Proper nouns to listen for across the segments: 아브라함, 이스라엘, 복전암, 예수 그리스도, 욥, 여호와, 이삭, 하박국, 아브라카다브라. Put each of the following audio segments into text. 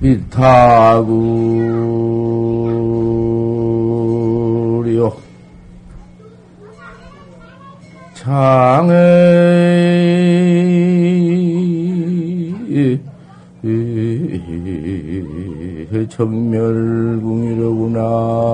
미타구려 창의 정멸궁이로구나.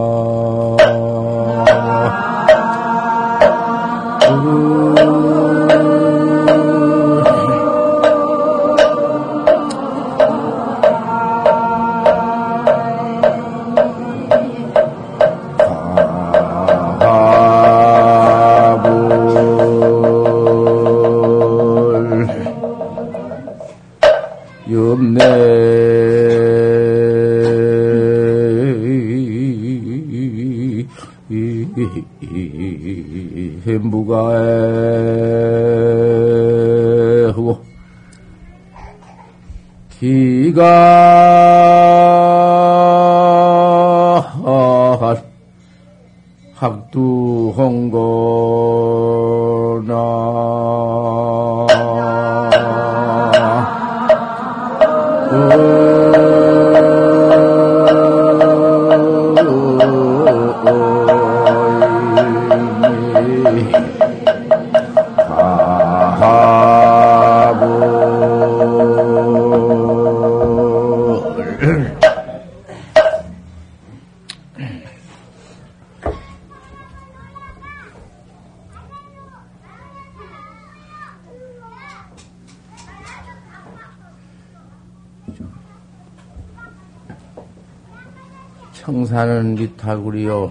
청산은 미타구리요.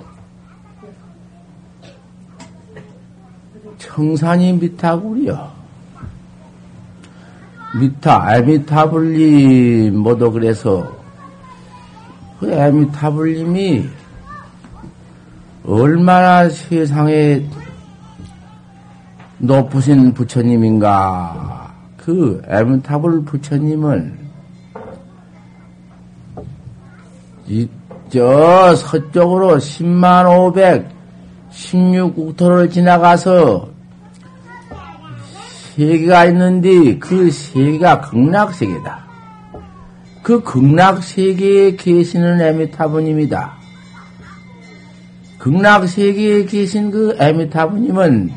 청산이 미타구리요. 미타, 아미타불님, 뭐도 그래서, 그 아미타불님이 얼마나 세상에 높으신 부처님인가. 그 아미타불 부처님은 저 서쪽으로 10만 516국토를 지나가서 세계가 있는데 그 세계가 극락세계다. 그 극락세계에 계시는 에미타부님이다. 극락세계에 계신 그 에미타부님은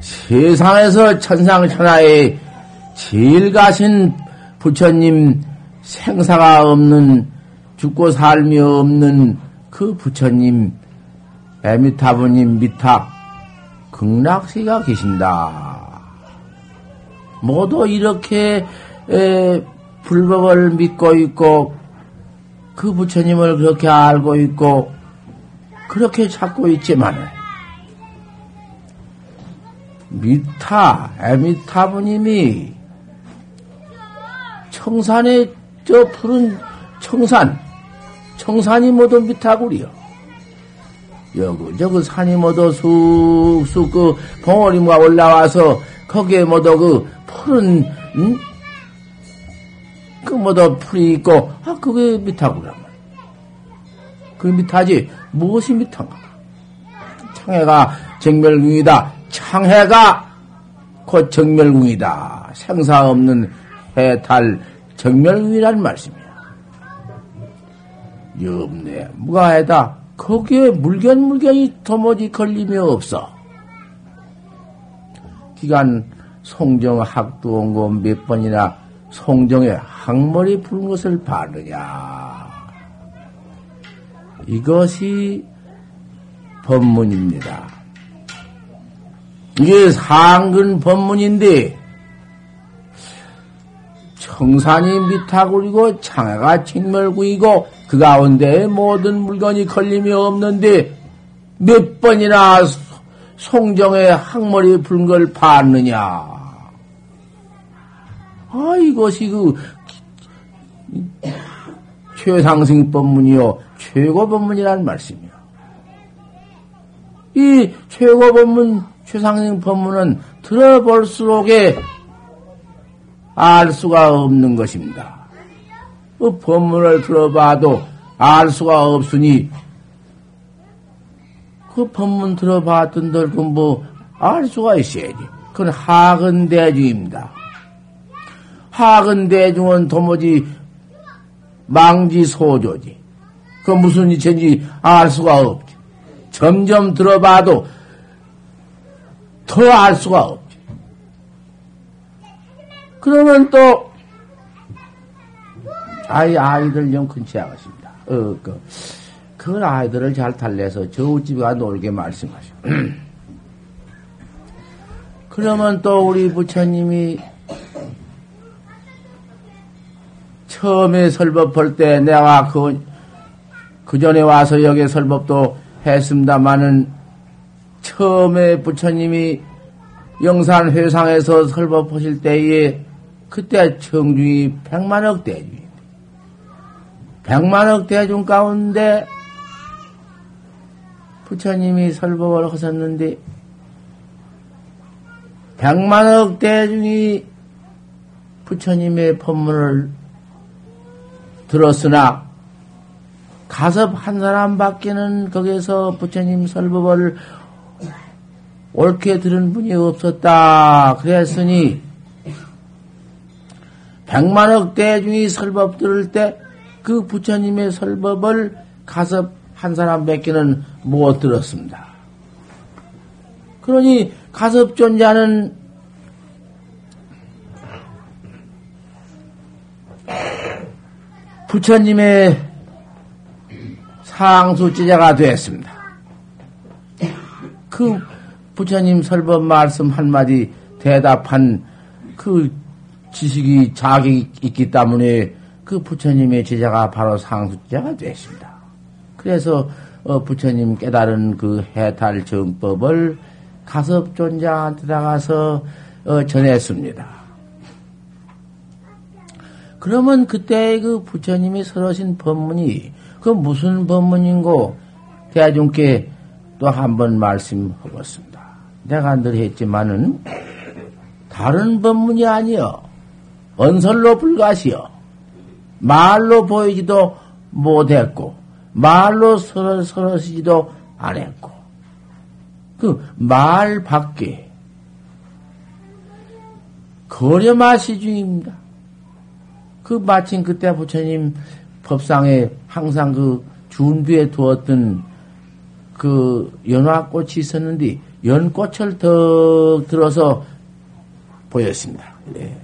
세상에서 천상천하에 제일 가신 부처님 생사가 없는, 죽고 삶이 없는 그 부처님, 에미타부님 미탁, 극락세계가 계신다. 모두 이렇게 불법을 믿고 있고, 그 부처님을 그렇게 알고 있고, 그렇게 찾고 있지만, 에미타부님이 청산에 저 푸른 청산이 모두 미타구리요. 여그저그 산이 모두 쑥쑥 그 봉오리가 올라와서 거기에 모두 그 푸른 그 모두 풀이 있고, 아 그게 미타구리란 말이야. 그게 미타지 무엇이 미타인가? 창해가 정멸궁이다. 창해가 곧 정멸궁이다. 생사 없는 해탈 정멸궁이란 말씀이야. 염내 무가해다. 거기에 물견물견이 도무지 걸림이 없어. 기간 송정 학두 온 거 몇 번이나 송정에 항머리 부른 것을 바르냐. 이것이 법문입니다. 이게 상근 법문인데 청산이 미타구리고 창해가 정멸궁이고 그 가운데 모든 물건이 걸림이 없는데 몇 번이나 송정의 항머리 붉은 걸 봤느냐. 아, 이것이 그 최상승 법문이요 최고 법문이라는 말씀이요. 이 최고 법문, 최상승 법문은 들어볼수록에 알 수가 없는 것입니다. 그 법문을 들어봐도 알 수가 없으니 그 법문 들어봤던들 그 뭐 알 수가 있어야지. 그건 학은 대중입니다. 학은 대중은 도무지 망지 소조지. 그 무슨 이체인지 알 수가 없지. 점점 들어봐도 더 알 수가 없지. 그러면 또 아이들 좀 근처에 가십니다. 그걸 아이들을 잘 달래서 저웃집에 가 놀게 말씀하시오. 그러면 또 우리 부처님이 처음에 설법할 때 내가 그 전에 와서 여기에 설법도 했습니다마는 처음에 부처님이 영산 회상에서 설법하실 때에 그때 청중이 100만억 대중입니다. 100만억 대중 가운데 부처님이 설법을 하셨는데 100만억 대중이 부처님의 법문을 들었으나 가섭 한 사람밖에는 거기에서 부처님 설법을 옳게 들은 분이 없었다. 그랬으니 100만억 대중이 설법 들을 때 그 부처님의 설법을 가섭 한 사람밖에는 못 들었습니다. 그러니 가섭존자는 부처님의 상수지자가 되었습니다. 그 부처님 설법 말씀 한마디 대답한 그 지식이 자격이 있기 때문에 그 부처님의 지자가 바로 상수지자가 되었습니다. 그래서 부처님 깨달은 그 해탈정법을 가섭존자한테 나가서 전했습니다. 그러면 그때 그 부처님이 설하신 법문이 그 무슨 법문인고 대중께 또 한 번 말씀하겠습니다. 내가 늘 했지만은 다른 법문이 아니여 언설로 불가시여 말로 보이지도 못했고 말로 설하시지도 안했고 그 말 밖에 거려마시 중입니다. 그 마침 그때 부처님 법상에 항상 그 준비해 두었던 그 연화꽃이 있었는데 연꽃을 더 들어서 보였습니다. 네.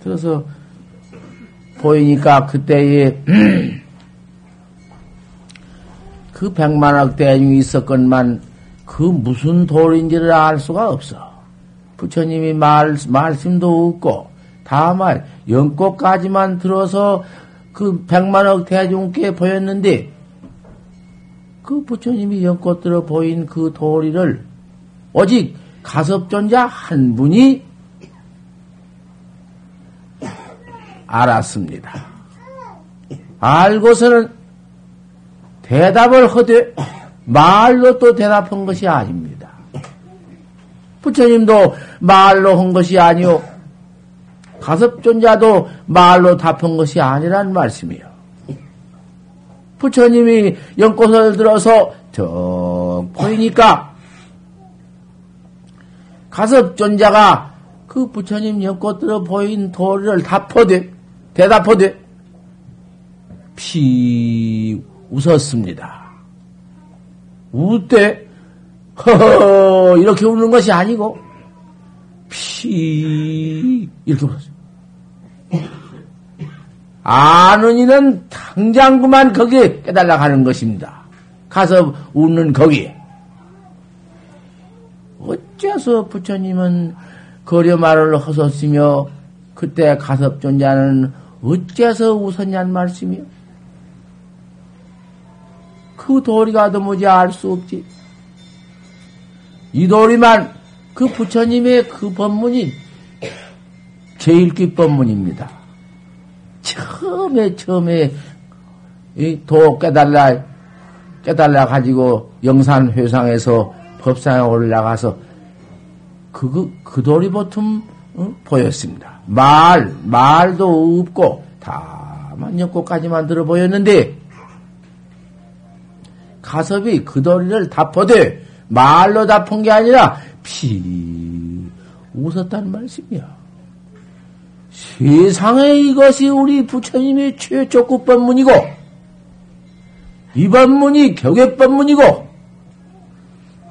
들어서 보이니까 그때에 그 100만억 대중이 있었건만 그 무슨 돌인지를 알 수가 없어. 부처님이 말씀도 없고 다만 연꽃까지만 들어서 그 100만억 대중께 보였는데 그 부처님이 연꽃 들어 보인 그 도리를 오직 가섭존자 한 분이 알았습니다. 알고서는 대답을 하되 말로 또 대답한 것이 아닙니다. 부처님도 말로 한 것이 아니오 가섭존자도 말로 답한 것이 아니란 말씀이요. 부처님이 연꽃을 들어서 저 보이니까 가섭존자가 그 부처님 연꽃 들어 보인 도리를 대답하되 피 웃었습니다. 웃대 허허 이렇게 웃는 것이 아니고 피 이렇게 울었어요. 아는 이는 당장 그만 거기에 깨달아 가는 것입니다. 가서 웃는 거기에. 어째서 부처님은 거려 말을 하셨으며 그때 가섭존자는 어째서 웃었냐는 말씀이요. 그 도리가 도무지 알 수 없지. 이 도리만 그 부처님의 그 법문이 제1기 법문입니다. 처음에 도 깨달라 가지고 영산회상에서 법상에 올라가서 그 돌이 보통 보였습니다. 말도 없고 다만 연꽃까지만 들어 보였는데 가섭이 그 돌을 다 퍼대 말로 다 푼 게 아니라 피 웃었다는 말씀이야. 세상에 이것이 우리 부처님의 최초급 법문이고 이 법문이 격외법문이고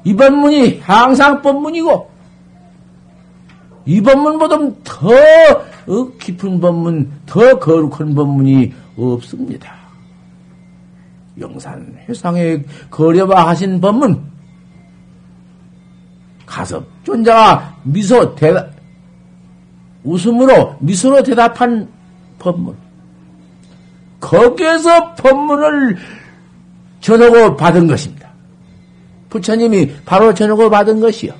이 법문이 향상법문이고 이 법문보다 더 깊은 법문, 더 거룩한 법문이 없습니다. 영산회상에 거려봐 하신 법문 가섭 존자가 미소로 대답한 법문. 거기에서 법문을 전하고 받은 것입니다. 부처님이 바로 전하고 받은 것이요.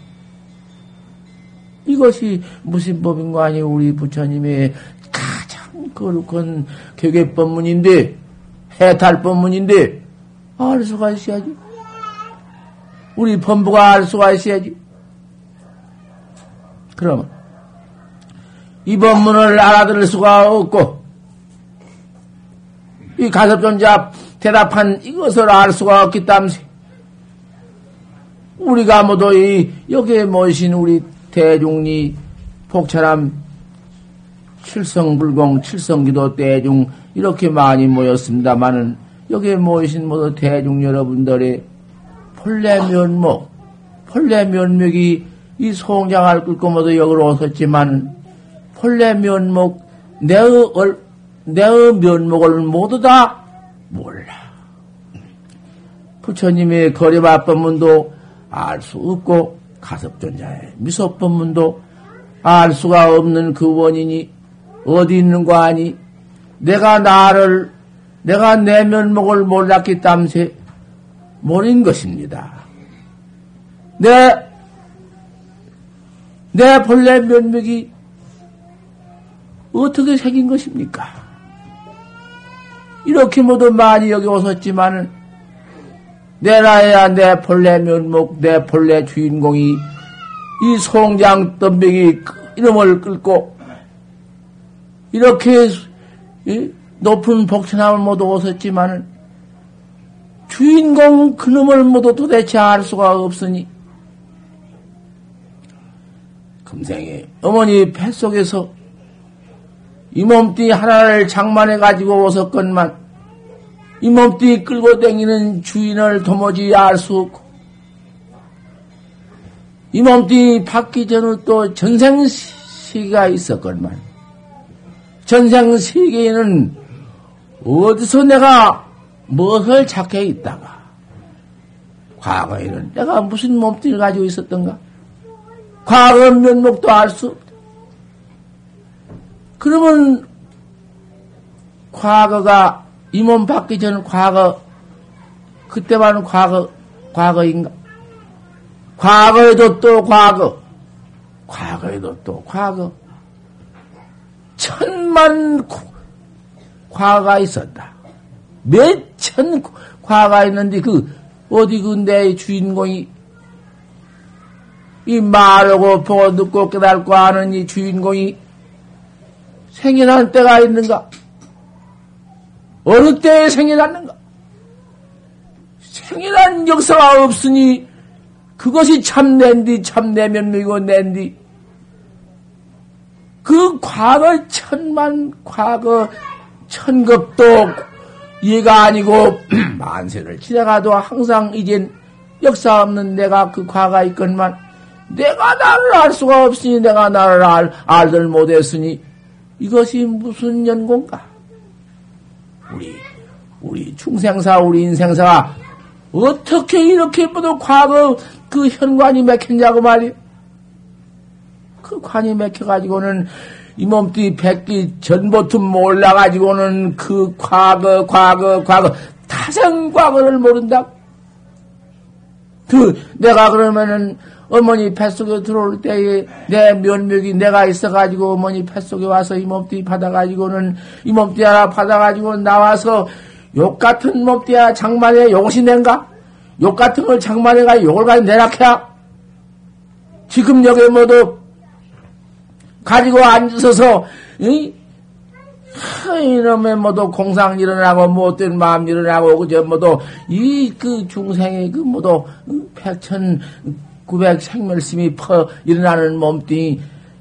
이것이 무슨 법인가 하니 우리 부처님의 가장 거룩한 격외법문인데 해탈법문인데 알 수가 있어야지. 우리 범부가 알 수가 있어야지. 그러면 이 법문을 알아들을 수가 없고 이 가섭존자 대답한 이것을 알 수가 없기 때문에 우리가 모두 이 여기에 모신 우리 대중이 복전암 칠성불공 칠성기도 대중 이렇게 많이 모였습니다만은 여기에 모이신 모두 대중 여러분들의 본래면목 본래면목이 이 송장을 끌고 모두 여기로 오셨지만 본래면목 내의 면목을 모두 다 몰라. 부처님의 거리바 법문도 알 수 없고 가섭존자의 미소법문도 알 수가 없는 그 원인이 어디 있는가 하니 내가 내 면목을 몰랐기 땀새 모른 것입니다. 내 본래 면목이 어떻게 생긴 것입니까? 이렇게 모두 많이 여기 오셨지만은 내라야 내 본래 면목, 내 본래 주인공이 이 송장 덤벼기 이름을 끌고 이렇게 높은 복천함을 모두 오셨지만 주인공 그놈을 모두 도대체 알 수가 없으니 금생에 어머니 뱃속에서 이 몸띠 하나를 장만해 가지고 오셨건만 이 몸띠 끌고 다니는 주인을 도무지 알 수 없고 이 몸띠 받기 전에 또 전생시기가 있었건만 전생시기에는 어디서 내가 무엇을 찾게 있다가 과거에는 내가 무슨 몸띠를 가지고 있었던가 과거 면목도 알 수 없다. 그러면 과거가 이 몸 받기 전 과거, 그때만은 과거인가? 과거에도 또 과거, 과거에도 또 과거. 천만 과거가 있었다. 몇천 과거가 있는데 어디 내 주인공이 이 말하고 보고 듣고 깨달고 아는 이 주인공이 생겨난 때가 있는가? 어느 때에 생겨났는가? 생겨난 역사가 없으니 그것이 참낸디 참내면이고 낸디 그 과거 천만 과거 천급도 얘가 아니고 만세를 지나가도 항상 이젠 역사 없는 내가 그 과거가 있건만 내가 나를 알 수가 없으니 내가 나를 알들 못했으니 이것이 무슨 연고인가? 우리 중생사, 우리 인생사가 어떻게 이렇게 모두 과거 그 현관이 맥혔냐고 말이요. 그 관이 맥혀가지고는 이 몸띠 뱉기 전부터 몰라가지고는 그 과거, 타생 과거를 모른다고. 내가 그러면은 어머니 뱃속에 들어올 때에 내 면목이 내가 있어가지고 어머니 뱃속에 와서 이몸띠 받아가지고는 이몸띠 하나 받아가지고 나와서 욕같은 몸띠야 장만해 욕이 낸가? 욕같은 걸 장만해가 욕을 가지고 내락해야? 지금 여기 모두 가지고 앉으셔서 이놈의 모두 공상 일어나고 못된 마음 일어나고 그저 모두 이 그 중생의 그 모두 8,900 생멸심이 퍼 일어나는 몸뚱이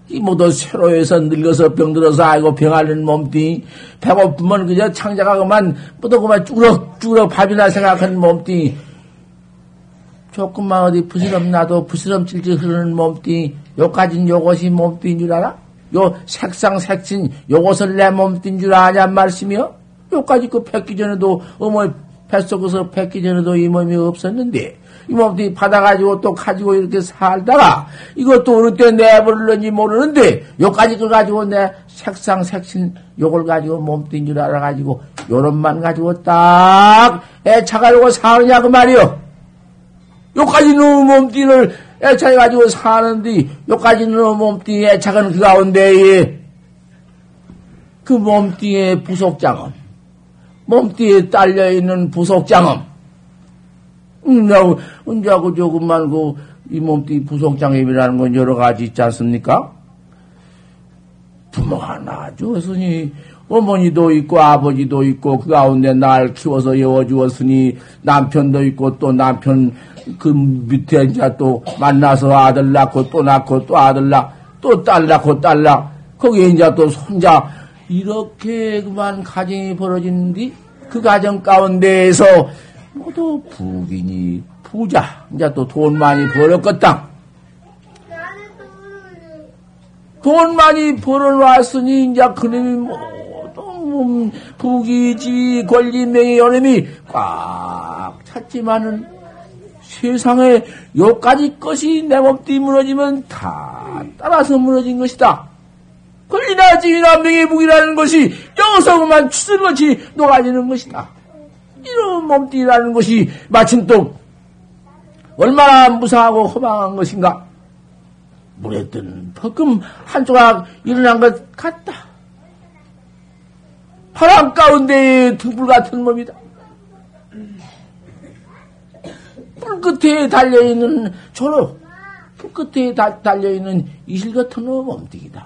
이 모두 새로에서 늙어서 병들어서 아이고 병하는 몸뚱이 배고프면 그저 창자가 그만 모두 그만 쭈그럭쭈그럭 밥이나 생각하는 몸뚱이 조금만 어디 부스럼 나도 부스럼질질 흐르는 몸뚱이 요까진 요것이 몸뚱인 줄 알아? 요 색상 색신 요것을 내 몸뚱인 줄 아냐 말씀이요? 요까지 그 뵙기 전에도 어머니 뱃속에서 뵙기 전에도 이 몸이 없었는데 이 몸뚱이 받아가지고 또 가지고 이렇게 살다가 이것도 어느 때 내버릴런지 모르는데 요까지 그 가지고 내 색상 색신 요걸 가지고 몸뚱인 줄 알아가지고 요런만 가지고 딱 애착하려고 사느냐 그 말이요. 요까지 놈의 몸띠를 애착해가지고 사는데, 요까지 놈의 몸띠 애착은 그 가운데에, 그 몸띠의 부속장엄, 몸띠에 딸려있는 부속장엄, 혼자고 조금만 이 몸띠 부속장엄이라는 건 여러 가지 있지 않습니까? 부모가 낳아주었으니, 어머니도 있고 아버지도 있고 그 가운데 날 키워서 여워주었으니 남편도 있고 또 남편 그 밑에 이제 또 만나서 아들 낳고 또 아들 낳고 또 딸 낳고 딸 낳고 거기에 이제 또 손자 이렇게 그만 가정이 벌어지는데 그 가정 가운데에서 모두 부귀니 부자 이제 또 돈 많이 벌었겠다. 돈 많이 벌어왔으니 이제 그놈이 뭐 부귀, 지위, 권리, 명예, 연예미 꽉 찼지만은 세상에 요까지 것이 내 몸띠 무너지면 다 따라서 무너진 것이다. 권리나 지위나 명예, 부귀라는 것이 여기서만 추슬같이 녹아지는 것이다. 이런 몸띠라는 것이 마침 또 얼마나 무상하고 허망한 것인가. 물에 뜬 벅금 한 조각 일어난 것 같다. 바람 가운데의 등불 같은 몸이다. 불 끝에 달려있는 저로, 불 끝에 달려있는 이실 같은 몸뚱이다.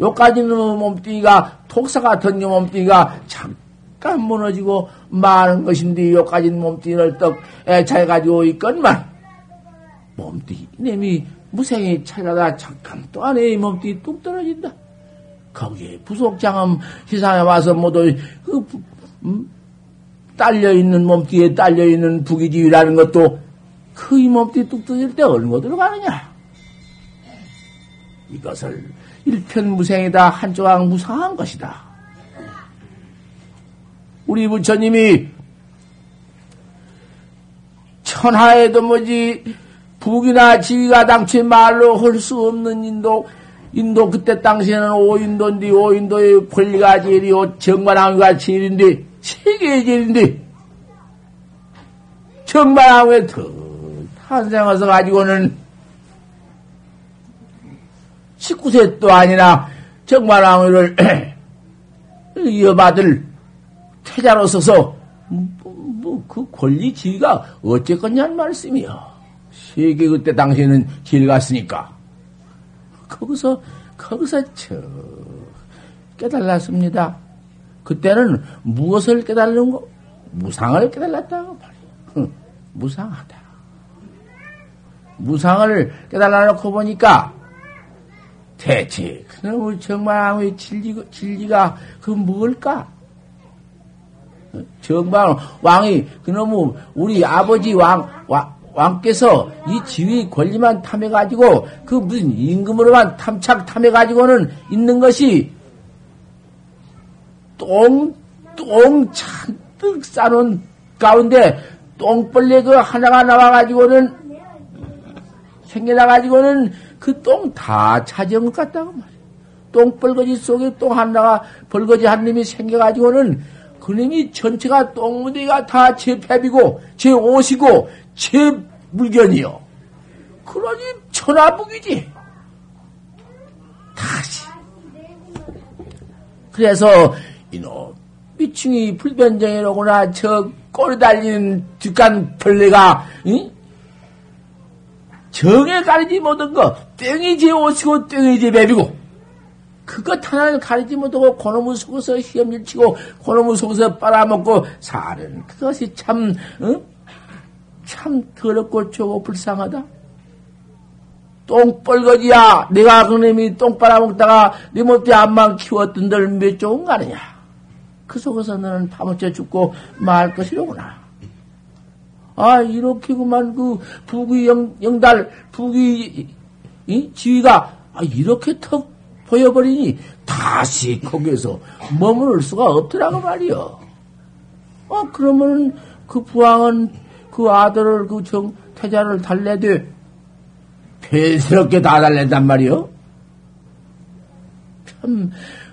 요까지는 몸뚱이가, 독사 같은 몸뚱이가 잠깐 무너지고 마는 것인데, 요까지는 몸뚱이를 떡 애차해가지고 있건만, 몸뚱이, 이놈이 무생에 차려다 잠깐 또 안에 이 몸뚱이 뚝 떨어진다. 거기에 부속장엄 세상에 와서 모두 그 딸려있는 몸띠에 딸려있는 부귀지위라는 것도 그 이 몸띠 뚝 뜨질 때 얼마 들어가느냐. 이것을 일편무생이다 한조각 무상한 것이다. 우리 부처님이 천하에도 뭐지 부귀나 지위가 당최 말로 할 수 없는 인도 그때 당시에는 5인도인데 5인도의 권리가 제일이요 정관왕후가 제일인데 세계의 제일인데 정관왕후에 더 탄생해서 가지고는 19세 또 아니나 정관왕후를 이어받을 태자로 서서 그 권리 지위가 어쨌겠냐는 말씀이요. 세계 그때 당시에는 제일 갔으니까. 거기서 깨달았습니다. 그때는 무엇을 깨달는 거? 무상을 깨달았다고 말이에요. 무상하다. 무상을 깨달아놓고 보니까 대체 그놈의 정반왕후의 진리가 그 뭘까? 정반왕이 그놈의 우리 아버지 왕께서 이 지위 권리만 탐해가지고, 그 무슨 임금으로만 탐해가지고는 있는 것이 똥 잔뜩 싸놓은 가운데 똥벌레 그 하나가 나와가지고는 생겨나가지고는 그 똥 다 차지한 것 같다고 말이야. 똥벌거지 속에 똥 하나가 벌거지 한 놈이 생겨가지고는 그놈이 전체가 똥무대가 다 제 팹이고, 제 옷이고, 새 물견이요. 그러니 천하북이지. 다시. 그래서 이놈 미충이 불변정이로구나. 저 꼬리 달린 뒷간 벌레가 응? 정에 가리지 못한 거 땡이지 오시고 땡이지 맵이고 그것 하나를 가리지 못하고 고놈의 속에서 시험일치고 고놈의 속에서 빨아먹고 사는 그것이 참 응? 참 더럽고 저고 불쌍하다. 똥뻘거지야. 내가 그놈이 똥 빨아먹다가 네 못해 암만 키웠던들 몇 조금 가느냐. 그 속에서 너는 파묻혀 죽고 말 것이로구나. 아 이렇게 그만 그 부귀 영달 부귀 이? 지위가 아, 이렇게 턱 보여버리니 다시 거기에서 머무를 수가 없더라고 말이여. 아 그러면 그 부왕은 그 아들을 그 정 태자를 달래되 배스럽게 다 달랜단 말이여. 참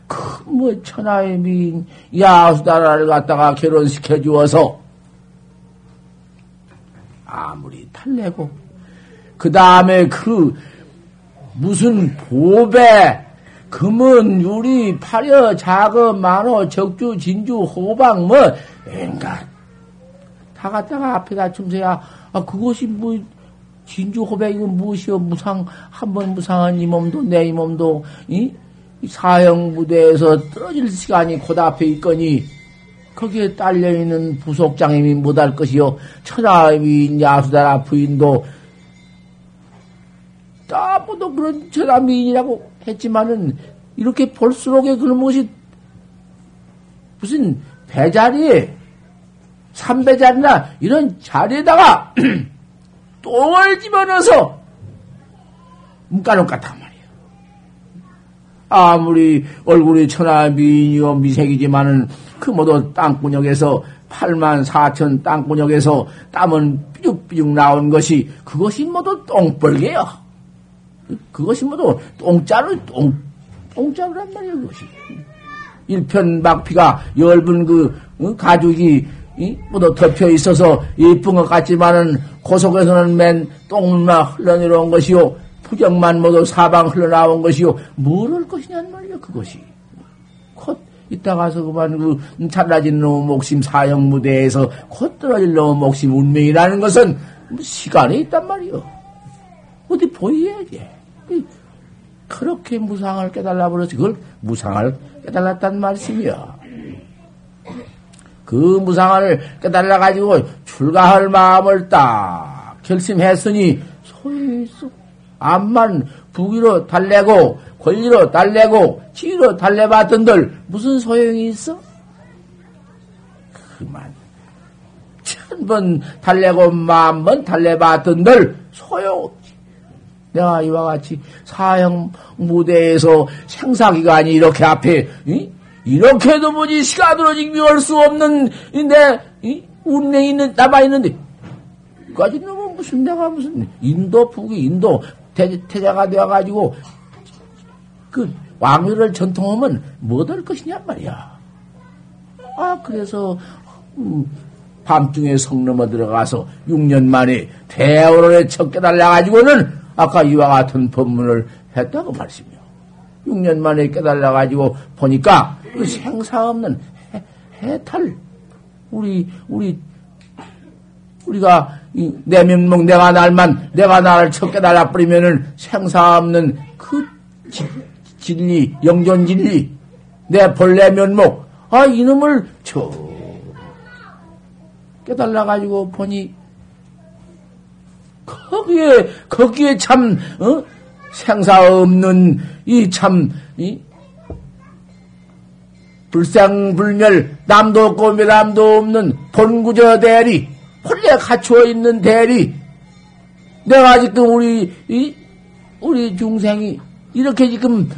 그 뭐 천하의 미인 야수다라를 갖다가 결혼시켜 주어서 아무리 달래고 그 다음에 그 무슨 보배 금은 유리 파려 자거 만호 적주 진주 호박 뭐 인간 다 갖다가 앞에다 춤서야 아 그것이 뭐 진주 호백 이건 무엇이여. 무상 한번 무상한 이 몸도 내 이 몸도 이 사형 부대에서 떠질 시간이 곧 앞에 있거니 거기에 딸려 있는 부속장임이 못할 것이요 천하의 위인 야수다라 부인도 따보도 그런 천하 미인이라고 했지만은 이렇게 볼수록에 그런 것이 무슨 배자리, 삼배자리나 이런 자리에다가 똥을 집어넣어서 뭉까놓았단 말이에요. 아무리 얼굴이 천하미인이요 미색이지만은 그 모두 땅구녕에서 84,000 땅구녕에서 땀은 삐죽삐죽 나온 것이 그것이 모두 똥벌개요. 그것이 모두 똥자루란 말이에요. 그것이 일편박피가 엷은 그 가죽이 모두 덮여 있어서 예쁜 것 같지만은 고속에서는 맨 똥만 흘러내려온 것이요 부정만 모두 사방 흘러나온 것이요 뭐를 것이냐는 말이야. 그것이 곧 이따 가서 그만 그 잘라진 놈의 목심 사형 무대에서 곧 떨어질 놈의 목심 운명이라는 것은 시간에 있단 말이요. 어디 보이야지. 그렇게 무상을 깨달아 버려서 그걸 무상을 깨달았단 말씀이야. 그 무상을 깨달아가지고 출가할 마음을 딱 결심했으니 소용이 있어. 암만 부귀로 달래고 권리로 달래고 지위로 달래봤던들 무슨 소용이 있어? 그만. 1000번 달래고 10,000번 달래봤던들 소용없지. 내가 이와 같이 사형 무대에서 생사기간이 이렇게 앞에 응? 이렇게도 뭐지, 시가 들어지기 올 수 없는, 내, 운명이 있는, 남아있는데, 까지 놈은 무슨 내가 무슨, 인도, 태자가 되어가지고, 그, 왕위를 전통하면 못할 것이냐 말이야. 아, 그래서, 밤중에 성 넘어 들어가서 6년 만에 대오론에 척깨달라가지고는 아까 이와 같은 법문을 했다고 말씀이요. 6년 만에 깨달아가지고 보니까 그 생사 없는 해탈 우리가 내 명목 내가 날만 내가 나를 쳐 깨달아 버리면은 생사 없는 그 진리 영존 진리 내 본래 면목 아 이놈을 저 깨달아가지고 보니 거기에 참 어? 생사 없는 이 참 불생불멸 남도 없고 미남도 없는 본구저 대리 본래 갖추어 있는 대리 내가 지금 우리 중생이 이렇게 지금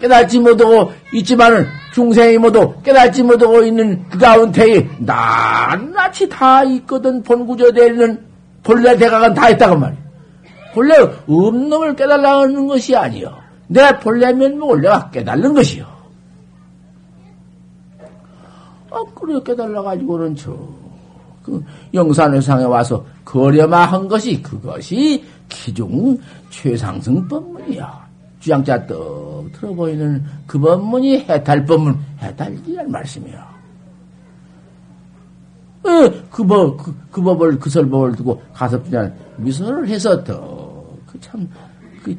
깨닫지 못하고 있지만은 중생이 모두 깨닫지 못하고 있는 그 가운데에 낱낱이 다 있거든. 본구저 대리는 본래 대각은 다 있다고 말이야. 본래 음놈을 깨달라는 것이 아니요. 내 본래 면목을 내가 깨달는 것이요. 아, 그래 깨달아가지고는 저, 그 영산회상에 와서 거려마한 것이 그것이 기중 최상승 법문이야. 주양자 떡 들어보이는 그 법문이 해탈 법문, 해탈이란 말씀이야. 그 법을, 그 설법을 두고 가섭진한 미소를 해서 그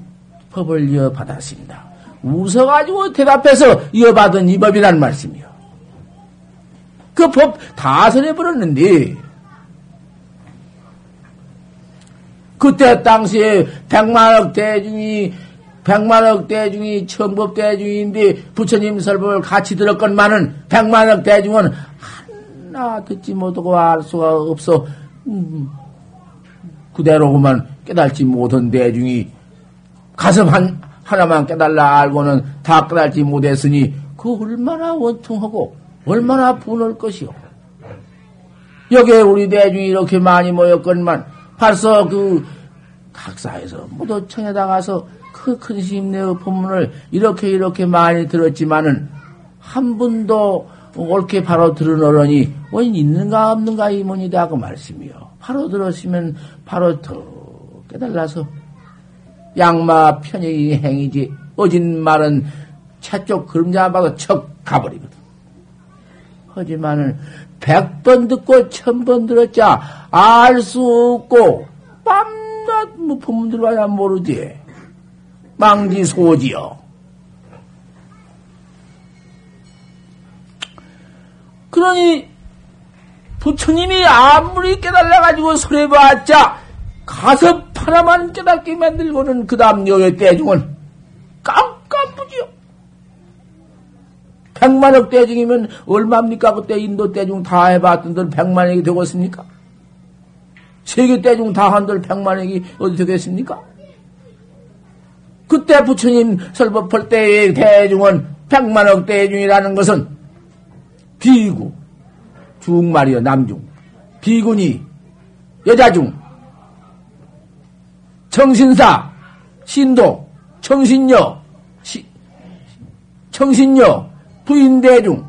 법을 이어받았습니다. 웃어가지고 대답해서 이어받은 이 법이란 말씀이요. 그 법 다 설해버렸는데, 그때 당시에 100만억 대중이 천법 대중인데, 부처님 설법을 같이 들었건만은 100만억 대중은 하나 듣지 못하고 알 수가 없어, 그대로만 깨달지 못한 대중이 가슴 하나만 깨달라 알고는 다 깨달지 못했으니, 그 얼마나 원통하고, 얼마나 분할 것이요. 여기에 우리 대중이 이렇게 많이 모였건만, 벌써 그 각사에서 모도청에다 가서 그 큰심내의 법문을 이렇게 많이 들었지만은, 한 분도 옳게 바로 들으노러니, 원 있는가 없는가 이문이다. 그 말씀이요. 바로 들었으면 바로 더 깨달라서, 양마 편익이 행이지, 어진 말은 차쪽 그림자 안 봐도 척 가버리거든. 하지만은 100번 듣고 1000번 들었자 알 수 없고 밤낮 뭐 법문 들어와야 모르지. 망지 소지요. 그러니 부처님이 아무리 깨달아가지고 설해봤자 가서 하나만 깨닫게 만들고는 그 다음 여의 대중은 깜깜부지요. 100만억 대중이면 얼마입니까? 그때 인도 대중 다 해봤던들 100만억이 되겠습니까? 세계 대중 다 한들 100만억이 어디 되겠습니까? 그때 부처님 설법할 때의 대중은 100만억 대중이라는 것은 비구, 중말이요, 남중, 비구니, 여자중, 정신사, 신도, 정신녀, 부인대중,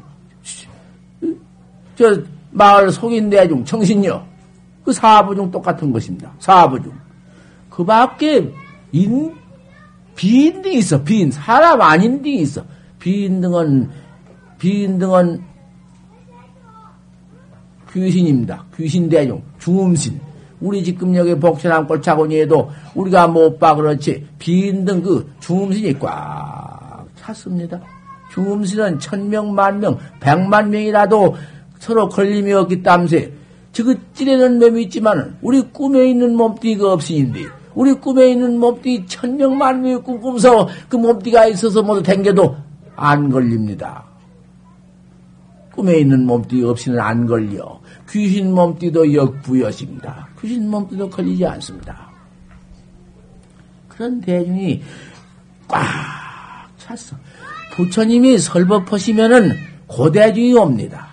마을 속인대중, 정신녀. 그 사부중 똑같은 것입니다. 사부중. 그 밖에 비인등이 있어, 사람 아닌 등이 있어. 비인등은 귀신입니다. 귀신대중, 중음신. 우리 지금 여기 복전암 골차고니에도 우리가 못 봐 그렇지 비인등 그 중음신이 꽉 찼습니다. 중음신은 1000명, 10,000명, 100만 명이라도 서로 걸림이 없기 땀새 지긋지레는 놈이 있지만은 우리 꿈에 있는 몸뚱이가 없으신데 우리 꿈에 있는 몸뚱이 1000명, 10,000명이 꿈꾸면서 그 몸뚱이가 있어서 모두 댕겨도 안 걸립니다. 꿈에 있는 몸뚱이 없이는 안 걸려. 귀신 몸띠도 역부여십니다. 귀신 몸띠도 걸리지 않습니다. 그런 대중이 꽉 찼어. 부처님이 설법하시면은 고대중이 옵니다.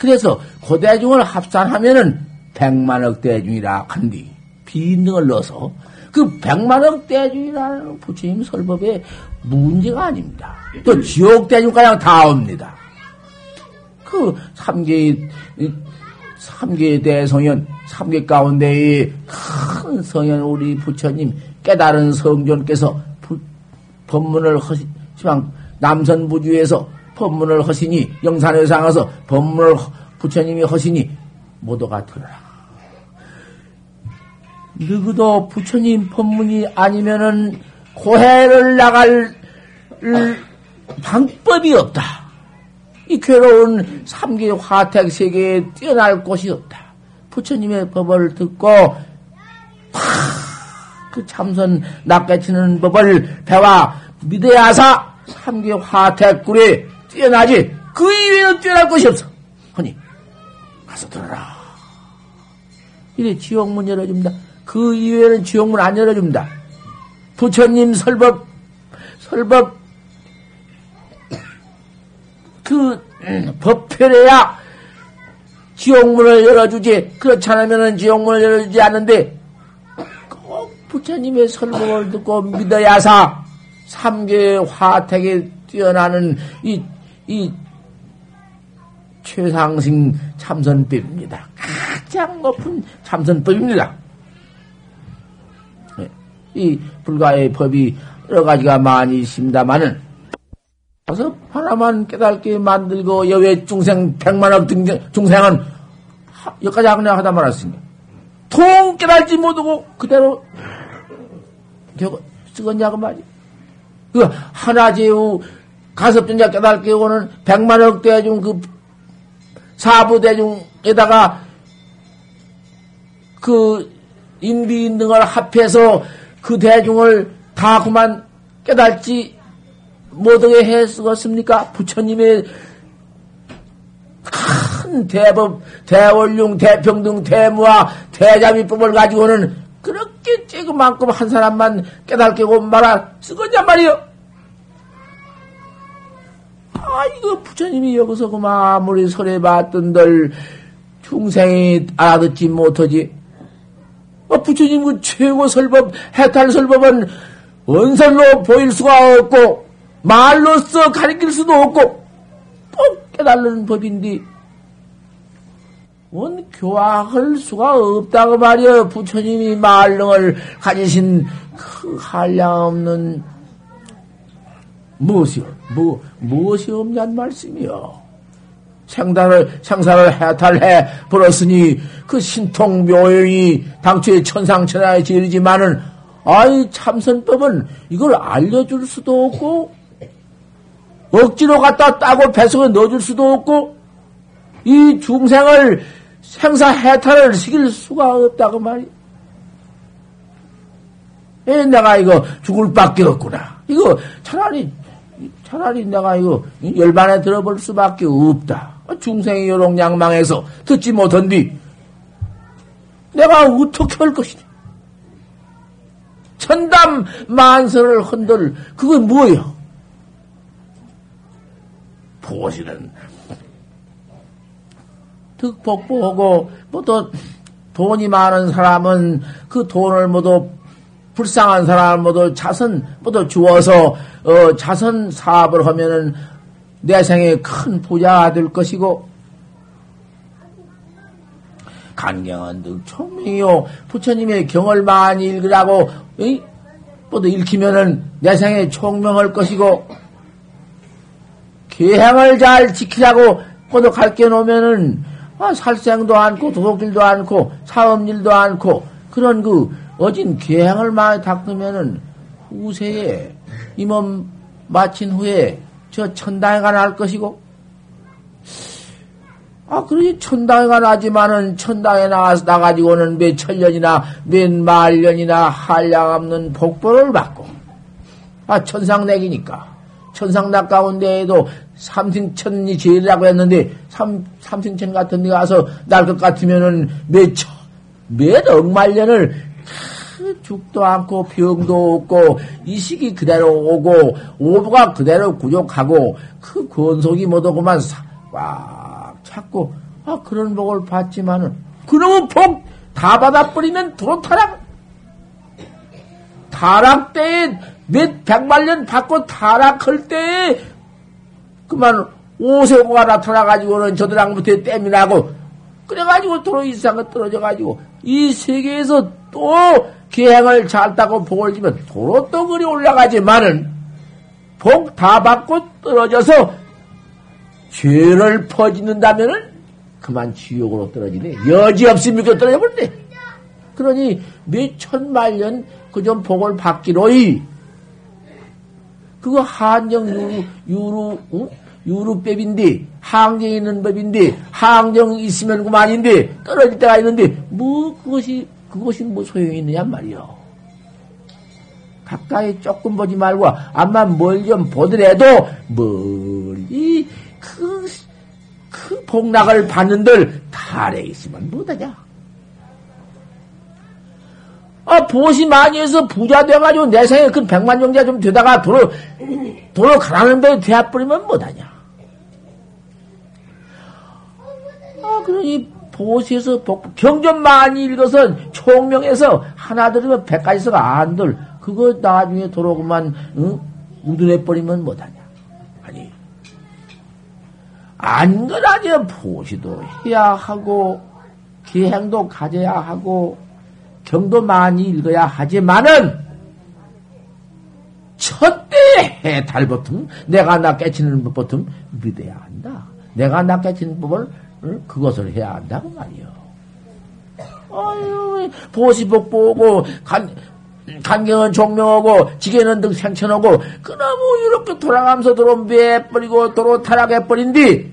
그래서 고대중을 합산하면은 100만억 대중이라 한뒤 비인등을 넣어서 그 100만억 대중이라는 부처님 설법에 문제가 아닙니다. 또 지옥 대중가량 다 옵니다. 그 삼계의 대성현, 삼계 가운데의 큰 성현 우리 부처님 깨달은 성존께서 법문을 하시지만 남선부주에서 법문을 하시니 영산회상에서 법문을 부처님이 하시니 모두가 들어라. 누구도 부처님 법문이 아니면은 고해를 나갈 방법이 없다. 이 괴로운 삼계 화택 세계에 뛰어날 곳이 없다. 부처님의 법을 듣고 그 참선 낚아치는 법을 배워 믿어야사 삼계 화택굴에 뛰어나지 그 이외에는 뛰어날 곳이 없어. 허니 가서 들어라. 이래 지옥문 열어줍니다. 그 이외에는 지옥문 안 열어줍니다. 부처님 설법 그 법회래야 지옥문을 열어주지 그렇지 않으면 지옥문을 열어주지 않는데 꼭 부처님의 설법을 듣고 믿어야사 삼계의 화택에 뛰어나는 이 최상승 참선법입니다. 가장 높은 참선법입니다. 이 불가의 법이 여러 가지가 많이 있습니다만은 그래서 하나만 깨닫게 만들고 여외 중생 100만억 중생은 여기까지 하다 말았습니다. 통 깨달지 못하고 그대로 결국 쓰겄냐고 말이야. 그 하나제우 가섭전자 깨달게 오는 100만억 대중 그 사부 대중에다가 그 인비인 등을 합해서 그 대중을 다 그만 깨달지 못하게 했었습니까? 부처님의 큰 대법, 대원룡, 대평등, 대무아, 대자미법을 가지고는 그렇게 쬐그만큼 한 사람만 깨달게 고 말아 쓰겄냐 말이요. 아, 이거 부처님이 여기서 그만 아무리 설해 봤던들 중생이 알아듣지 못하지. 아, 부처님 그 최고 설법, 해탈 설법은 원설로 보일 수가 없고, 말로써 가리킬 수도 없고, 꼭 깨달는 법인데, 원 교화할 수가 없다고 말이여. 부처님이 말능을 가지신 그 한량없는 무엇이요? 무엇이 없냔 말씀이요? 생사를 해탈해 버렸으니, 그 신통묘용이 당초에 천상천하의 진리지만은, 아이, 참선법은 이걸 알려줄 수도 없고, 억지로 갖다 따고 뱃속에 넣어줄 수도 없고, 이 중생을 생사 해탈을 시킬 수가 없다고 말이야. 에, 내가 이거 죽을 밖에 없구나. 이거 차라리 내가 이거 열반에 들어볼 수밖에 없다. 중생이 요런 양망해서 듣지 못한 뒤 내가 어떻게 할 것이냐. 천담 만설을 흔들 그건 뭐예요? 보시는 득복보하고 뭐 또 돈이 많은 사람은 그 돈을 모두 불쌍한 사람 모두 자선 모두 주어서 자선 사업을 하면은 내 생에 큰 부자가 될 것이고 간경은 늘 총명이요 부처님의 경을 많이 읽으라고 모두 읽히면은 내 생에 총명할 것이고 계행을 잘 지키라고 모두 갈게 놓으면은 아, 살생도 않고 도둑질도 않고 사업일도 않고 그런 그 어진 계행을 많이 닦으면은 후세에 이 몸 마친 후에 저 천당에가 날 것이고 아 그러지 천당에가 나지만은 천당에 나가지고는 몇 천년이나 몇 만년이나 한량없는 복벌을 받고 아 천상내기니까 천상낙 가운데에도 삼승천이 제일이라고 했는데 삼승천 같은 데 가서 날 것 같으면은 몇 억만년을 죽도 않고 병도 없고 이식이 그대로 오고 오부가 그대로 구족하고 그 권속이 모두 그만 꽉 찾고 아 그런 복을 받지만은 그놈의 복 다 받아버리면 도로 타락 타락 때에 몇 백만년 받고 타락할 때에 그만 오세고가 나타나가지고는 저들랑부터 땜이 나고 그래가지고 도로 이상가 떨어져가지고 이 세계에서 또 계행을 잘 따고 복을 주면 도로 또 그리 올라가지만은 복 다 받고 떨어져서 죄를 퍼짓는다면은 그만 지옥으로 떨어지네. 여지없이 밀고 떨어져 버리네. 그러니 몇 천만년 그 좀 복을 받기로이. 그거 한정 유루법인데 항정이 있는 법인데 항정 있으면 그만인데 떨어질 때가 있는데 뭐 그것이 뭐 소용이 있느냐 말이요. 가까이 조금 보지 말고 암만 멀리 좀 보더라도 멀리 그 복락을 받는들 달에 있으면 못하냐. 아 보시 많이 해서 부자 돼가지고 내 생에 그 100만명자 좀 되다가 도로 가라는 데에 대합버리면 못하냐. 아 그러니 보시에서 경전 많이 읽어서 총명해서 하나 들으면 100가지서가 안들 그거 나중에 도로 그만 응? 우둔해버리면 못하냐. 아니 안건 아니야. 보시도 해야 하고 기행도 가져야 하고 경도 많이 읽어야 하지만은 첫대의 해탈 법은 내가 나 깨치는 법은 믿어야 한다. 내가 나 깨치는 법을 그것을 해야 한다고 말이요. 아유 보시복 보고 간경은 종명하고 지게는 등 생천하고 그나무 이렇게 돌아가면서 도로 매버리고 도로 타락해버린 뒤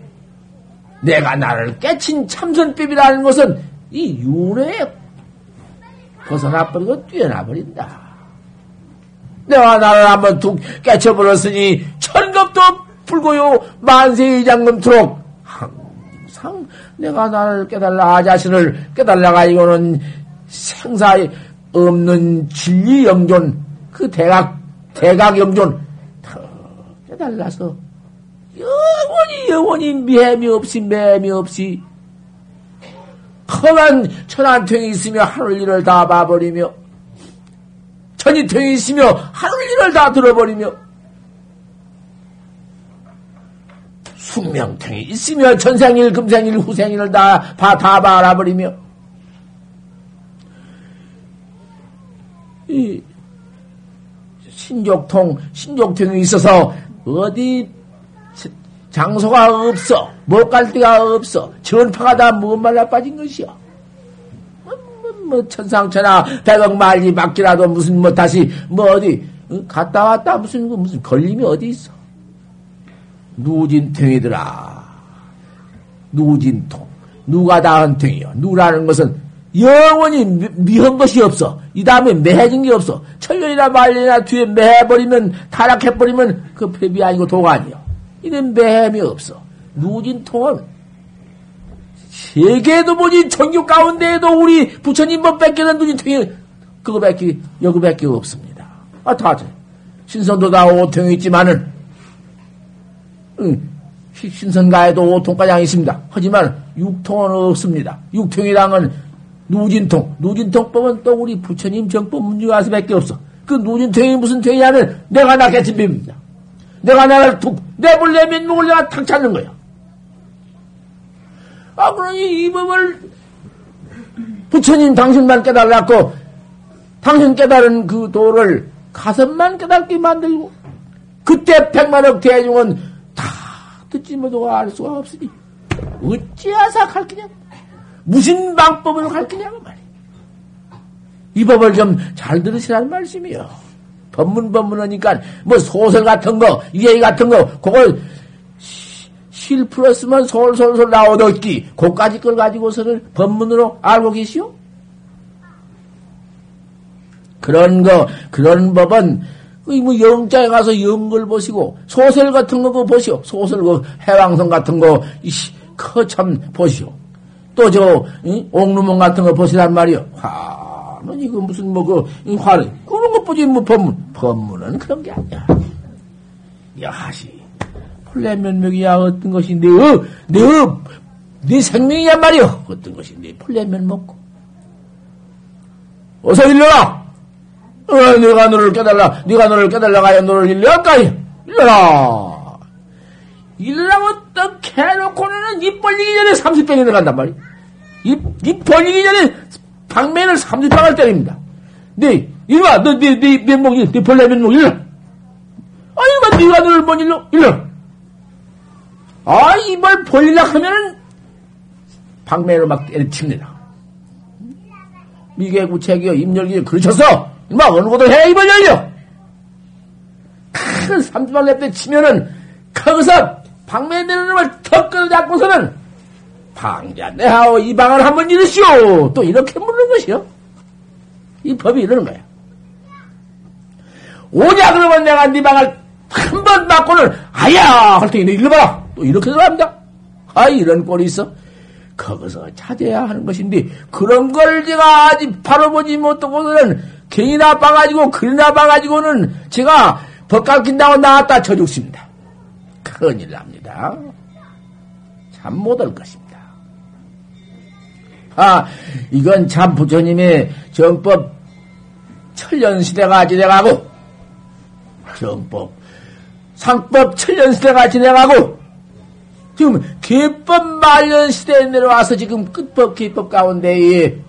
내가 나를 깨친 참선법이라는 것은 이 윤회에 벗어나버리고 뛰어나버린다. 내가 나를 한번 툭 깨쳐버렸으니 천겁도 불고요 만세이장금토록 항상 내가 나를 깨달라 자신을 깨달라가 이거는 생사에 없는 진리 영존 그 대각 영존 다 깨달라서 영원히 매미 없이 커만 천안통이 있으며 하늘 일을 다 봐버리며 천이통이 있으며 하늘 일을 다 들어버리며 숙명통이 있으며 전생일 금생일 후생일을 다 바라버리며 이 신족통이 있어서 어디 장소가 없어. 못 갈 데가 없어. 전파가 다 무말라 빠진 것이요. 천상천하, 백억만리 막기라도 무슨, 다시, 어디, 갔다 왔다, 무슨 걸림이 어디 있어. 누진통이더라. 누진통. 누가 다한 통이요. 누라는 것은 영원히 미한 것이 없어. 이 다음에 매해진 게 없어. 천년이나 만년이나 뒤에 매해버리면, 타락해버리면, 그 폐비 아니고 도가 아니요. 이는 매함이 없어. 누진통은 세계도 보니 전교 가운데에도 우리 부처님 법 뺏기는 누진통이 그거 뺏기 여기 뺏기 없습니다. 아 다들 신선도 다 오통이 있지만은 신선가에도 오통가량이 있습니다. 하지만 육통은 없습니다. 육통이랑은 누진통법은 또 우리 부처님 정법 문중에서 뺏기 없어. 그 누진통이 무슨 통이냐는 내가 나 깨친 법입니다. 내가 나를 툭 내보려면 누굴 내가 탁 찾는 거야. 아 그러니 이 법을 부처님 당신만 깨달았고 당신 깨달은 그 도를 가슴만 깨닫게 만들고 그때 100만억 대중은 다 듣지 못하고 알 수가 없으니 어찌하사 갈기냐고 무슨 방법을 갈기냐고 말이야. 이 법을 좀 잘 들으시라는 말씀이요. 법문하니까, 소설 같은 거, 예의 같은 거, 그걸 실 풀었으면 솔솔솔 나오더기, 그까지 걸 가지고서는 법문으로 알고 계시오? 그런 법은, 영장에 가서 영글 보시고, 소설 같은 거 그거 보시오. 소설, 해왕성 같은 거, 참 보시오. 또 옥루몽 같은 거 보시란 말이오. 이거 무슨, 화를, 그런 것뿐이, 법문은 그런 게 아니야. 야시, 본래 면목이야, 어떤 것이 내 생명이란 말이여. 어떤 것이 내 본래 면목고. 어서 일러라! 내가 너를 깨달라, 네가 너를 깨달라가야 너를 일러라까지! 일러라! 일러라고 딱 해놓고는 입 벌리기 전에 30병이 들어간단 말이야. 입 벌리기 전에 방면을 30방을 때립니다. 네, 일어나, 네 면목, 네 벌레 면목, 일어나. 아니, 네가 너를 뭔 일로, 일어나. 아, 이걸 벌리라 하면은, 방면으로 막 때려칩니다. 미개, 구체기여, 입열기여, 그러셔서, 막 어느 것도 해, 입을 열려. 큰 30방 랩대 치면은, 거기서 방면 내려는 걸 턱 끌어잡고서는, 방자, 내하오, 이 방을 한번 이르시오! 또 이렇게 묻는 것이요. 이 법이 이러는 거야. 오냐, 그러면 내가 네 방을 한번 맞고는, 아야! 할 때, 너 일러봐라! 또 이렇게 들어갑니다. 아, 이런 꼴이 있어. 거기서 찾아야 하는 것인데, 그런 걸 제가 아직 바로 보지 못하고서는, 괜히나 봐가지고, 그리나 봐가지고는, 제가 법 가르친다고 나왔다 쳐 죽습니다. 큰일 납니다. 참 못할 것입니다. 아, 이건 참 부처님의 정법 천년시대가 지내가고, 정법, 상법 천년시대가 지내가고, 지금 개법 말년 시대에 내려와서 지금 끝법 개법 가운데에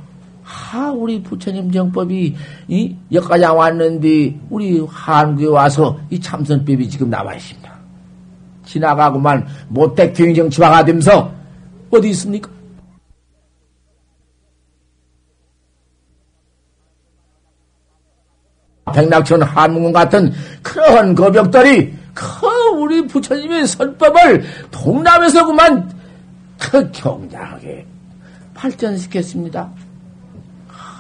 우리 부처님 정법이 이 여기까지 왔는데 우리 한국에 와서 이 참선법이 지금 나와 있습니다. 지나가고만 못해 경정치화가 되면서 어디 있습니까? 백낙천 한문군 같은 그런 거벽들이 그 우리 부처님의 선법을 동남에서 그만 그 경장하게 발전시켰습니다.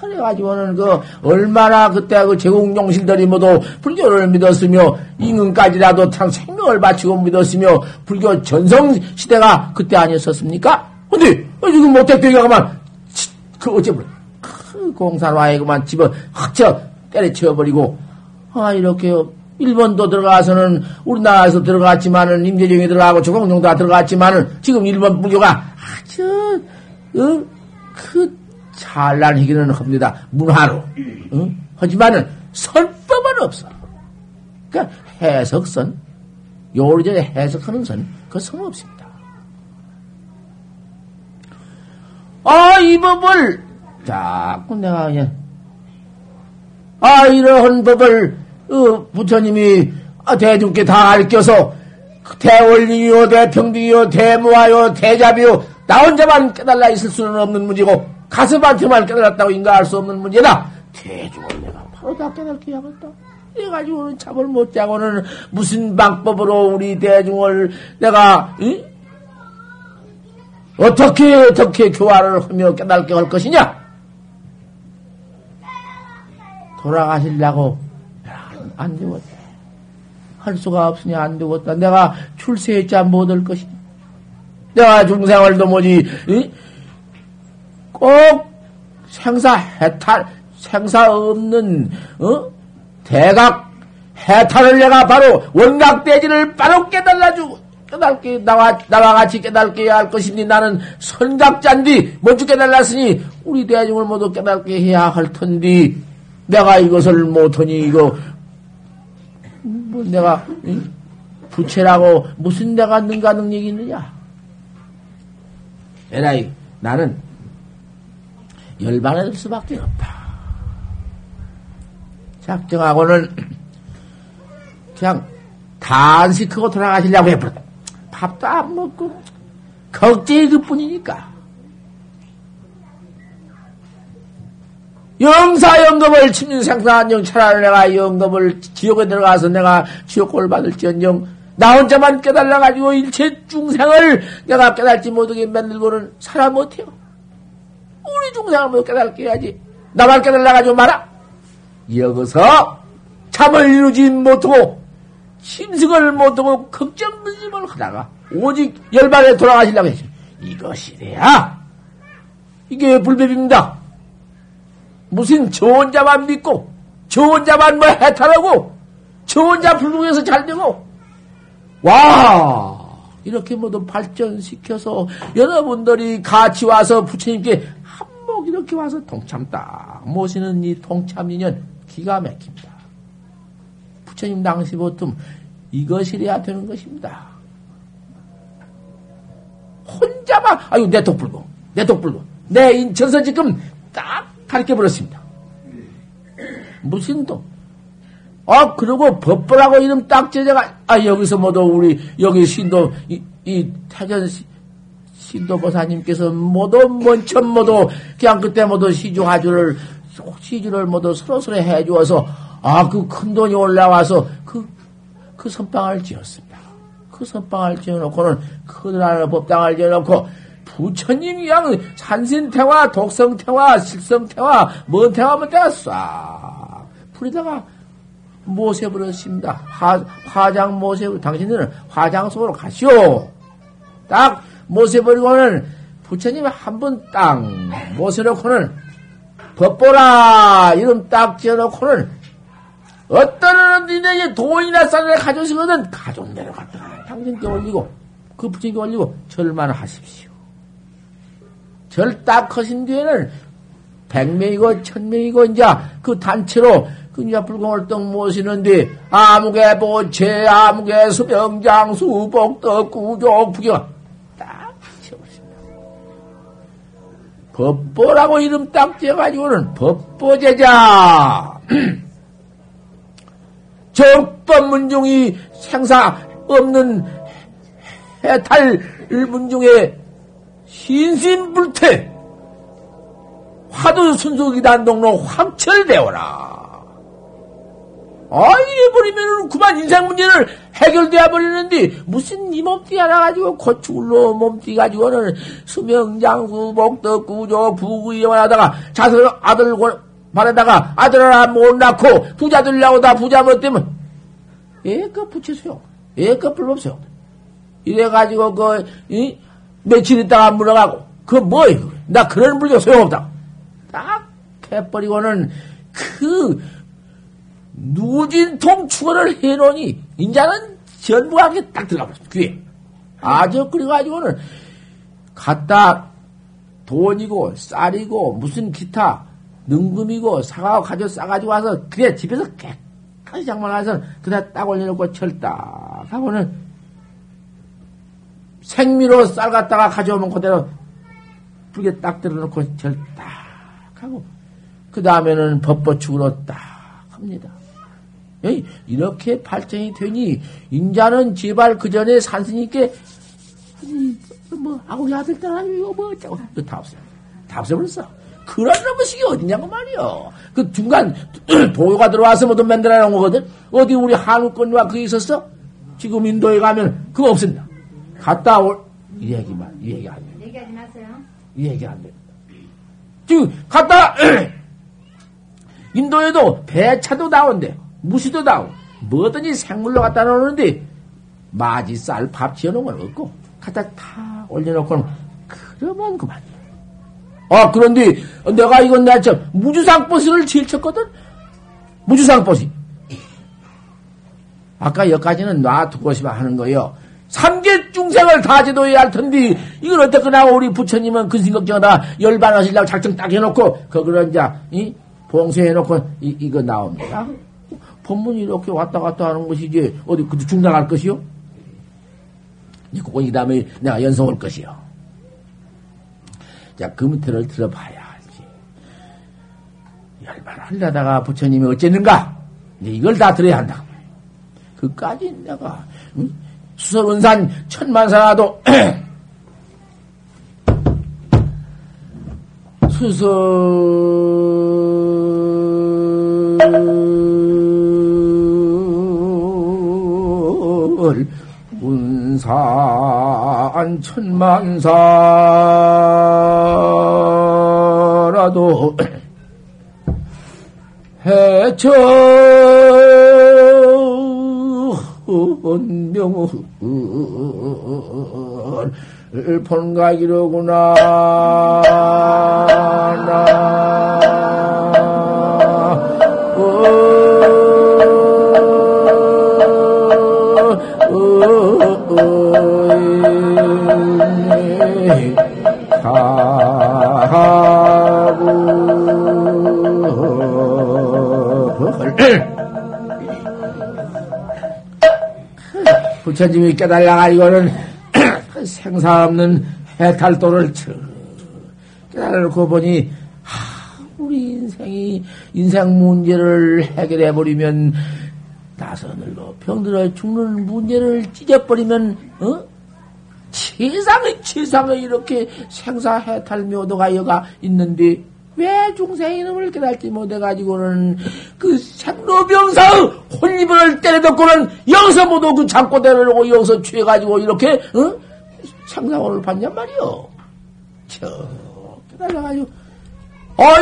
그래가지고는 그 얼마나 그때 그 제국용신들이 모두 불교를 믿었으며 임금까지라도 참 생명을 바치고 믿었으며 불교 전성시대가 그때 아니었었습니까? 근데 지금 모택대기가 그만 그 어째버려 그 공산화에 그만 집어 흑쳐 때려치워버리고 이렇게 일본도 들어가서는 우리나라에서 들어갔지만은 임재정이 들어가고 조공룡도 다 들어갔지만은 지금 일본 불교가 아주 그 찬란 희귀는 합니다. 문화로. 응? 하지만은 설법은 없어. 그러니까 해석선, 요리전에 해석하는 선, 그 선은 없습니다. 이 법을 자꾸 내가 그냥 이러한 법을 부처님이 대중께 다 알려서 대원리요, 대평등이요, 대무화요, 대자비요 나 혼자만 깨달라 있을 수는 없는 문제고. 가슴한테만 깨달았다고 인가할 수 없는 문제다. 대중을 내가 바로 다 깨닫게 하겠다. 그래가지고는 잠을 못 자고는 무슨 방법으로 우리 대중을 내가 어떻게 교화를 하며 깨닫게 할 것이냐? 돌아가시려고 안 되겠다. 할 수가 없으니 안 되겠다. 내가 출세했자 못 할 것이냐? 내가 중생을 도무지 꼭 생사해탈, 생사 없는 대각 해탈을 내가 바로 원각대지를 바로 깨달아주고 나와 같이 깨달게 할 것이니 나는 선각자인데 먼저 깨달았으니 우리 대중을 모두 깨달게 해야 할 텐데 내가 이것을 못하니 이거 뭐 내가 부채라고 무슨 내가 능가능 얘기느냐? 에라이 나는. 열반할 수밖에 없다. 작정하고는 그냥 단식하고 돌아가시려고 해버렸다. 밥도 안 먹고 걱정이 그뿐이니까. 영사영겁을 침민 생사한정 차라리 내가 영겁을 지옥에 들어가서 내가 지옥골 받을지언정 나 혼자만 깨달아가지고 일체 중생을 내가 깨달지 못하게 만들고는 살아 못해요. 우리 중생을 모두 깨달게 해야지. 나만 깨달아가지고 말아. 여기서 참을 이루지 못하고 심승을 못하고 걱정문심을 하다가 오직 열반에 돌아가시려고 했지. 이것이래야 이게 불법입니다. 무슨 저 혼자만 믿고 저 혼자만 뭐 해탈하고 저 혼자 불국에서 잘되고 와 이렇게 모두 발전시켜서 여러분들이 같이 와서 부처님께 한몫 이렇게 와서 동참 딱 모시는 이 동참 인연 기가 막힙니다. 부처님 당시 보통 이것이래야 되는 것입니다. 혼자만 내 독 불고 내 독 불고 내 인천서 지금 딱 가르쳐버렸습니다. 무슨 독? 그리고 법보라고 이름 딱 제자가, 여기서 모두 우리, 여기 신도, 이 태전 신도 보사님께서 모두, 먼저 모두, 그냥 그때 모두 시주를 모두 서로서로 해주어서, 그 큰 돈이 올라와서 그 선방을 지었습니다. 그 선방을 지어놓고는, 커다란 법당을 지어놓고, 부처님이 양 산신태화, 독성태화, 실성태화, 먼태화먼태화 싹, 풀이다가, 모세버렸습니다. 화장 모세버리고, 당신들은 화장 속으로 가시오. 딱 모세버리고는 부처님이 한번 딱 모세놓고는 법보라 이름 딱 지어놓고는 어떤 니네 돈이나 싼 데 가져오시거든 가족 내려갔다가 당신께 올리고 그 부처님께 올리고 절만 하십시오. 절 딱 하신 뒤에는 100명이고 1000명이고 이제 그 단체로 그니까 불공을 떡 모시는데 아무개 보채 아무개 수명장수 복덕 구족 부경 법보라고 이름 딱 지어가지고는 법보제자. 정법문중이 생사 없는 해탈문중의 신신불태 화두순수기단동로 확철되어라. 아, 이래버리면은 그만 인생 문제를 해결되어 버리는데, 무슨 이 몸띠 하나가지고, 고추굴로 몸띠 가지고는 수명장수, 복덕구조, 부귀영원 하다가, 자손 아들 바라다가 아들 하나 못 낳고, 부자들 나오다 부자 못 되면, 예껏 붙이세요. 예껏 불법세요. 이래가지고, 며칠 있다가 물어가고, 그거 뭐예요? 나 그런 불교 소용없다. 딱 해버리고는, 누진통 추원을 해놓으니, 인자는 전부가 딱 들어가버렸어, 귀에. 아주, 그래가지고는, 갖다 돈이고, 쌀이고, 무슨 기타, 능금이고, 사과 가져 싸가지고 와서, 그래, 집에서 깨끗이 장만해서, 그다 딱 올려놓고 철딱 하고는, 생미로 쌀 갖다가 가져오면 그대로, 불게 딱 들어놓고 철딱 하고, 그 다음에는 법보축으로 딱 합니다. 이렇게 발전이 되니, 인자는 제발 그 전에 산스님께, 아고기 아들 딸 아니고, 어쩌고, 다 없어요. 다 없애버렸어. 그런 놈의식이 어딨냐고 말이요. 그 중간, 도요가 들어와서 뭐든 만들어 놓은 거거든? 어디 우리 한국권과 그게 있었어? 지금 인도에 가면, 그거 없습니다. 갔다 올, 이 얘기만, 이 얘기 안 돼. 얘기하지 마세요. 이 얘기 안 돼. 지금, 갔다, 인도에도 배차도 나온대. 무시도 나오고, 뭐든지 생물로 갖다 놓는데, 마지, 쌀, 밥 지어놓은 건 없고, 갖다 다 올려놓고는, 그러면 그만. 아, 그런데, 내가 이건 내가 참, 무주상버스를 질쳤거든? 무주상버스. 아까 여기까지는 놔두고시만 하는 거요. 삼계 중생을 다 제도해야 할 텐데, 이걸 어떻게나 우리 부처님은 근심 걱정하다 열반하시려고 작정 딱 해놓고, 그걸 이제, 봉쇄해놓고, 이거 나옵니다. 법문이 이렇게 왔다 갔다 하는 것이지, 어디, 그저 중단할 것이요? 그건 이 다음에 내가 연성할 것이요. 자, 그 밑에를 들어봐야 알지. 열반하려다가 부처님이 어쨌는가? 이걸 다 들어야 한다. 그까지 내가, 응? 수설원산 천만사라도, 운산 천만사라도 해천명을 본가기로구나 부처님이 깨달아가지고는 생사 없는 해탈도를 깨달고 보니, 우리 인생이 인생 문제를 해결해버리면, 나선으로 병들어 죽는 문제를 찢어버리면, 세상에 이렇게 생사 해탈 묘도가 여가 있는데, 왜 중생의 놈을 깨달지 못해가지고는 그 생로병사의 혼입을 때려듣고는 여기서 모두 그 잡고 데려오고 여기서 취해가지고 이렇게 생사원을 받냔 말이요. 저 깨달아가지고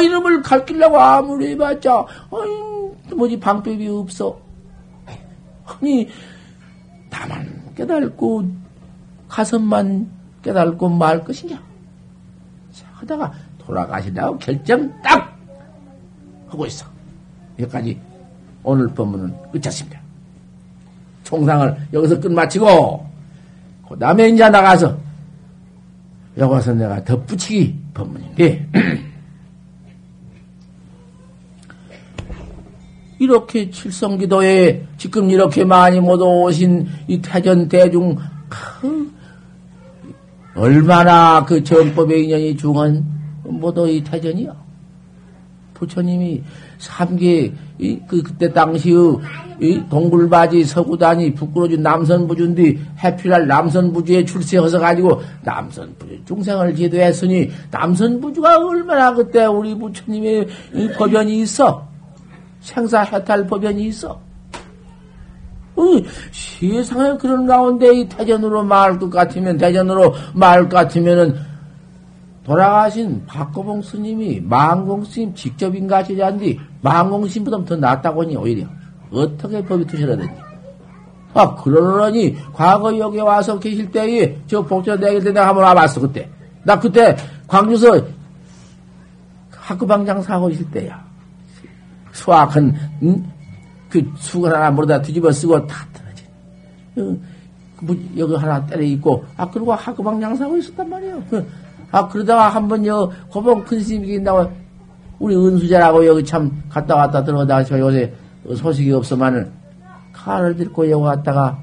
이놈을 갈기려고 아무리 해봤자 뭐지 방법이 없어. 아니 나만 깨달고 가슴만 깨달고 말 것이냐 하다가 돌아가시라고 결정 딱! 하고 있어. 여기까지 오늘 법문은 끝났습니다. 총상을 여기서 끝마치고, 그 다음에 이제 나가서, 여기서 내가 덧붙이기 법문인데, 이렇게 칠성기도에 지금 이렇게 많이 모두 오신 이 태전 대중, 얼마나 그 정법의 인연이 중한 모도의 태전이요. 부처님이 삼계 그때 당시의 동굴바지 서구단이 부끄러진 남선부주인데 해필할 남선부주에 출세해서 가지고 남선부주 중생을 제도했으니 남선부주가 얼마나 그때 우리 부처님의 법연이 있어. 생사해탈 법연이 있어. 세상에 그런 가운데 이 대전으로 말할 것 같으면, 대전으로 말할 것 같으면은, 돌아가신 박고봉 스님이 만공 스님 직접 인가하시자니, 만공 스님보다 더 낫다고 하니, 오히려. 어떻게 법이 투셔라든지. 아, 그러느니, 과거 여기 와서 계실 때에, 저 복전 대결 때 내가 한번 와봤어, 그때. 나 그때, 광주서 학구방장 사고 있을 때야. 수학은, 응? 그 수건 하나 물어다 뒤집어 쓰고 다 떨어진. 여기 하나 때려 있고, 아, 그리고 학구방 장사하고 있었단 말이에요. 아, 그러다가 한번 여기 고봉 큰 스님이 계신다고, 우리 은수자라고 여기 참 갔다 왔다 들어가다가 요새 소식이 없어만은 칼을 들고 여기 왔다가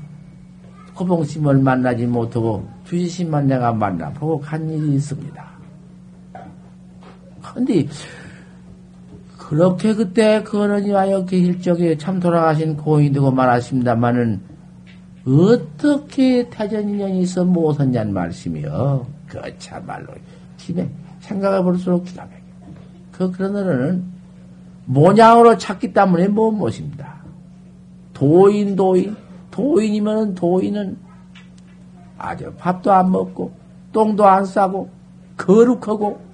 고봉 스님을 만나지 못하고 주지스님만 내가 만나보고 간 일이 있습니다. 근데, 그렇게 그때 그러니와여 계실 적에 참 돌아가신 고인이 되고 말았습니다만은 어떻게 태전인연이 있어 못었냐는 말씀이요. 그차말로 기맥 생각해 볼수록 기가 막혀. 그런 어른은 모양으로 찾기 때문에 무엇입니다. 도인이면은 도인은 아주 밥도 안 먹고 똥도 안 싸고 거룩하고.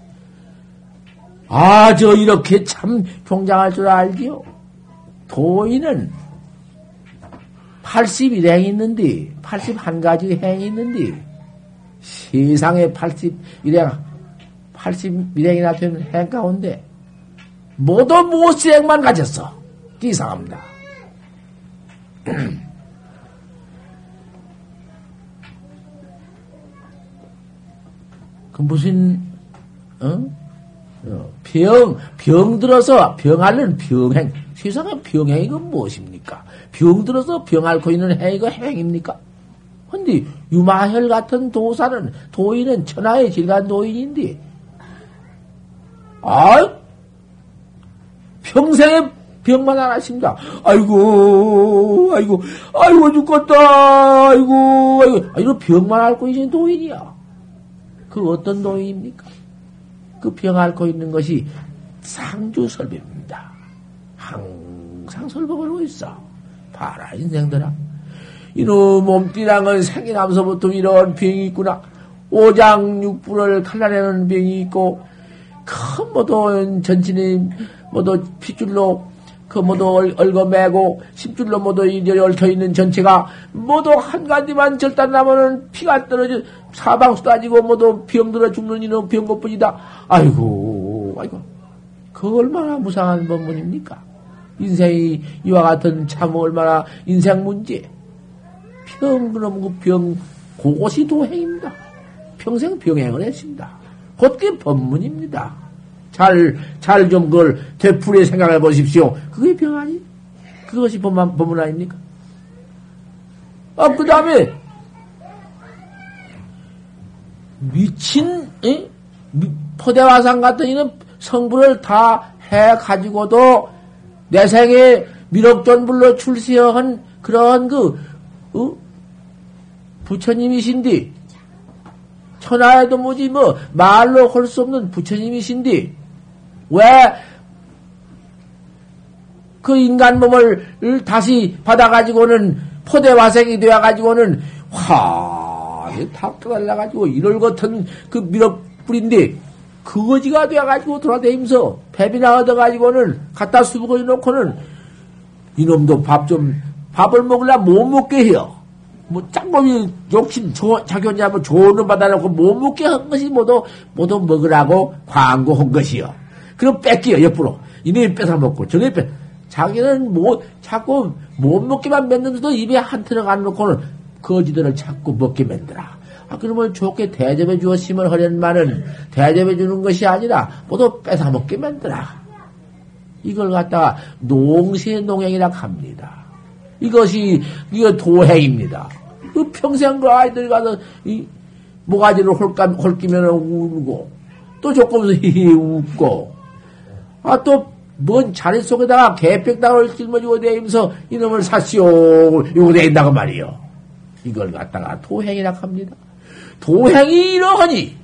아, 저, 이렇게 참, 종장할 줄 알지요? 도인은, 81행이 있는데, 81가지 행이 있는데, 세상에 81행이나 되는 행 가운데, 모두 모시 행만 가졌어. 이상합니다. 그, 무슨, 어? 병들어서 병하는 병행. 세상에 병행이 건 무엇입니까? 병들어서 병앓고 있는 행이가 행입니까? 근데, 유마혈 같은 도사는, 도인은 천하의 질간 도인인데, 아 평생에 병만 안 하십니다. 아이고, 죽겠다. 이런 병만 앓고 있는 도인이야. 그 어떤 도인입니까? 그 병 앓고 있는 것이 상주설법입니다. 항상 설법을 하고 있어. 봐라 인생들아, 이놈 몸띠랑은 생기나면서부터 이런 병이 있구나. 오장육부를 칼라내는 병이 있고, 그 모두 전신이 모두 핏줄로 그 모두 얽어매고 십줄로 모두 얽혀있는 전체가 모두 한 가지만 절단나면은 피가 떨어져 사방 쏟아지고 모두 병들어 죽는 이놈 병것뿐이다. 아이고, 그 얼마나 무상한 법문입니까? 인생이 이와 같은 참 얼마나 인생 문제. 그것이 도행입니다. 평생 병행을 했습니다. 곧게 법문입니다. 잘 좀 그걸 되풀이 생각해 보십시오. 그게 병 아니? 그것이 법문 아닙니까? 아, 그 다음에, 미친, 포대화상 같은 이런 성분을 다 해가지고도 내 생에 미륵존불로 출세한 그런 부처님이신디, 천하에도 뭐지, 말로 할 수 없는 부처님이신디, 왜, 그 인간 몸을 다시 받아가지고는, 포대화생이 되어가지고는, 다 떠날라가지고, 이럴 같은 그 밀어뿌린데, 거지가 되어가지고 돌아다니면서, 뱀이나 얻어가지고는, 갖다 수북을 놓고는, 이놈도 밥을 먹으려면 못 먹게 해요. 짱놈이 욕심, 자기 혼자 뭐 좋은 놈 받아놓고 못 먹게 한 것이 모두 먹으라고 광고한 것이요. 그럼 뺏기요, 옆으로. 이놈이 뺏어먹고, 저놈이 뺏어. 자기는 자꾸 못 먹게만 만들면서도 입에 한 트럭 안 놓고는 거지들을 자꾸 먹게 만들라. 아, 그러면 좋게 대접해 주었으면 하련만은 대접해 주는 것이 아니라 모두 뺏어먹게 만들라. 이걸 갖다가 농세농행이라 합니다. 이거 도행입니다. 그 평생 그 아이들 가서, 모가지를 홀끼면 울고, 또 조금서 웃고, 아, 또, 뭔 자리 속에다가 개벽당을 짊어지고 내면서 이놈을 사시오, 이거 내린다고 말이요. 이걸 갖다가 도행이라 합니다. 도행이 이러하니,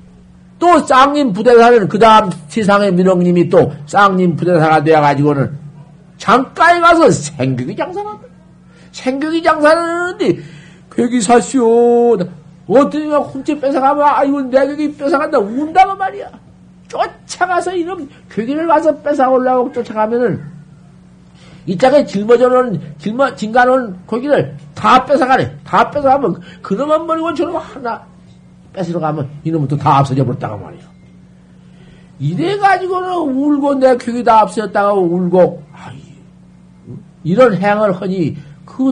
또 쌍님 부대사는 그 다음 지상의 민홍님이 또 쌍님 부대사가 되어가지고는 장가에 가서 생격이 장사를 합니다. 생격이 장사를 하는데, 괴기 사시오. 어떤 이가 훔치 뺏어가면, 아이고, 내 괴기 뺏어간다. 운다고 말이야. 쫓아가서 이놈 괴기를 가서 뺏어올라고 쫓아가면은, 이 짝에 징가놓은 고기를 다 뺏어가네. 다 뺏어가면, 그놈만 버리고 저놈 하나 뺏으러 가면, 이놈은 또 다 없어져 버렸다고 말이야. 이래가지고는 울고, 내 괴기 다 없어졌다가 울고, 아이, 이런 행을 하니, 그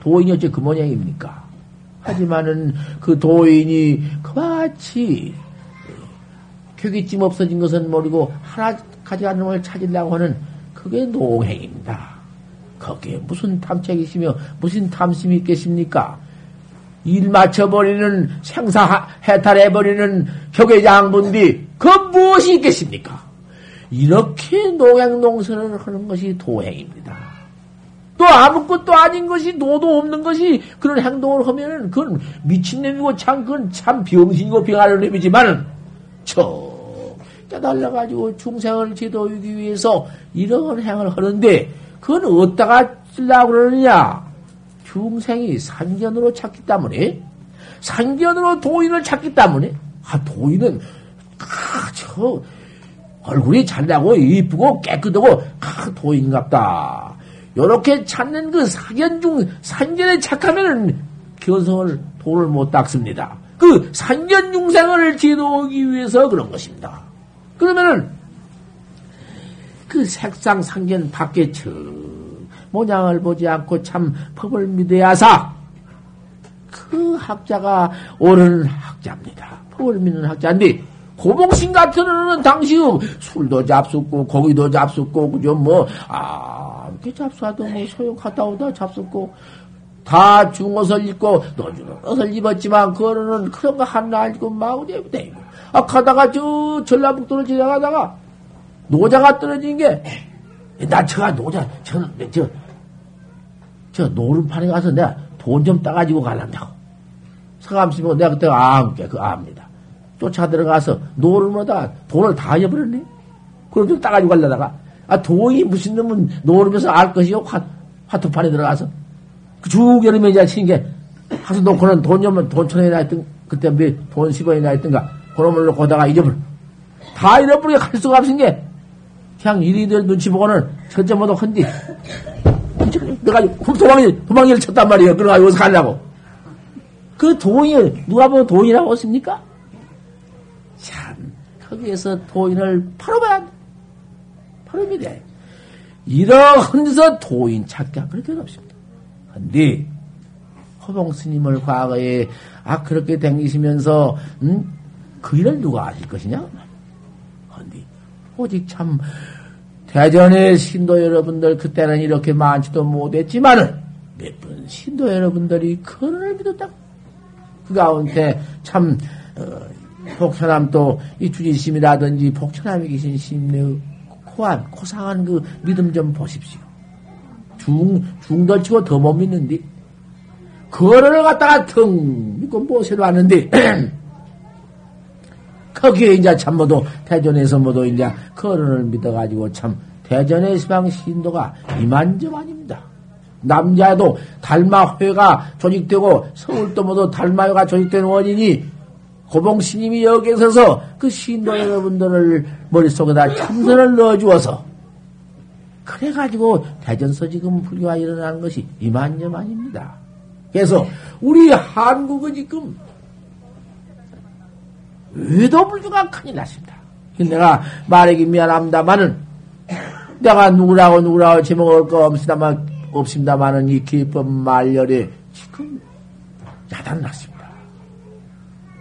도인이 어째 그 모양입니까? 하지만은 그 도인이 그마치 격이찜 없어진 것은 모르고 하나 가져간 놈을 찾으려고 하는 그게 노행입니다. 거기에 무슨 탐책이시며 무슨 탐심이 있겠습니까? 일 맞춰버리는 생사 해탈해버리는 격의장분비 그 무엇이 있겠습니까? 이렇게 노행농선을 하는 것이 도행입니다. 또 아무것도 아닌 것이 도도 없는 것이 그런 행동을 하면은 그건 미친놈이고 참 그건 참 병신이고 병아리 놈이지만은 저 깨달아가지고 중생을 제도하기 위해서 이런 행을 하는데 그건 어디다가 쓰려고 그러느냐? 중생이 산견으로 찾기 때문에 산견으로 도인을 찾기 때문에 아 도인은 저 얼굴이 잘나고 이쁘고 깨끗하고 도인갑다. 요렇게 찾는 그 사견 중, 산견에 착하면은 견성을, 도를 못 닦습니다. 그 산견 중생을 제도하기 위해서 그런 것입니다. 그러면은, 그 색상 산견 밖에 저, 모양을 보지 않고 참 법을 믿어야사. 그 학자가 옳은 학자입니다. 법을 믿는 학자인데, 고봉신 같은 애는 당시 술도 잡숫고, 고기도 잡숫고, 그죠, 뭐, 이렇게 잡수하도 뭐 소용 갔다 오다 잡수고 다 중옷을 입고 노주는 옷을 입었지만 그거는 그런 거 하나 알고 마구대고 대고 아 가다가 저 전라북도를 지나가다가 노자가 떨어진 게 나 저가 노자 저 노름판에 가서 내가 돈 좀 따가지고 가란다고 서감시면 내가 그때 압니다. 쫓아 들어가서 노름으로다가 돈을 다 잃어버렸네. 그럼 좀 따가지고 가려다가 아, 도이 무슨 놈은 노르면서 알 것이요? 화투판에 들어가서. 쭉 여름에 이제 치는 게, 가서 놓고는 돈 1,000원이나 했던, 그때 돈 10원이나 했던가, 그놈을 놓고 오다가 잊어버려. 다 잃어버리게 갈 수가 없은 게, 그냥 이리들 눈치 보고는 첫째 모두 헌디. 내가 도망일 쳤단 말이에요. 그래가지고 어디서 가려고. 그 도인을, 누가 보면 도인이라고 했습니까? 참, 거기에서 도인을 바로 봐야 한다. 그럼이래. 이러면서 도인 찾기가 그렇게 없습니다. 근데, 호봉 스님을 과거에, 그렇게 댕기시면서, 그 일을 누가 아실 것이냐? 근데, 오직 참, 대전의 신도 여러분들, 그때는 이렇게 많지도 못했지만은, 몇 분 신도 여러분들이 그를 믿었다고. 그 가운데 참, 복천암 또, 이 주지심이라든지, 복천암이 계신 신의 고한, 고상한 그 믿음 좀 보십시오. 중도치고 더 못 믿는데, 거를 갖다가 텅 믿고 모세로 하는데, 거기에 이제 참 모두, 대전에서 모두 이제 거를 믿어가지고 참, 대전의 시방 신도가 이만저만입니다. 남자에도 달마회가 조직되고, 서울도 모두 달마회가 조직된 원인이, 고봉스님이 여기에 서서 그 신도 여러분들을 머릿속에다 참선을 넣어주어서 그래가지고 대전서 지금 불교가 일어나는 것이 이만저만입니다. 그래서 우리 한국은 지금 외도 불교가 큰일 났습니다. 내가 말하기 미안합니다만은 내가 누구라고 제목을 거 없습니다만은 이 기법 말열에 지금 야단 났습니다.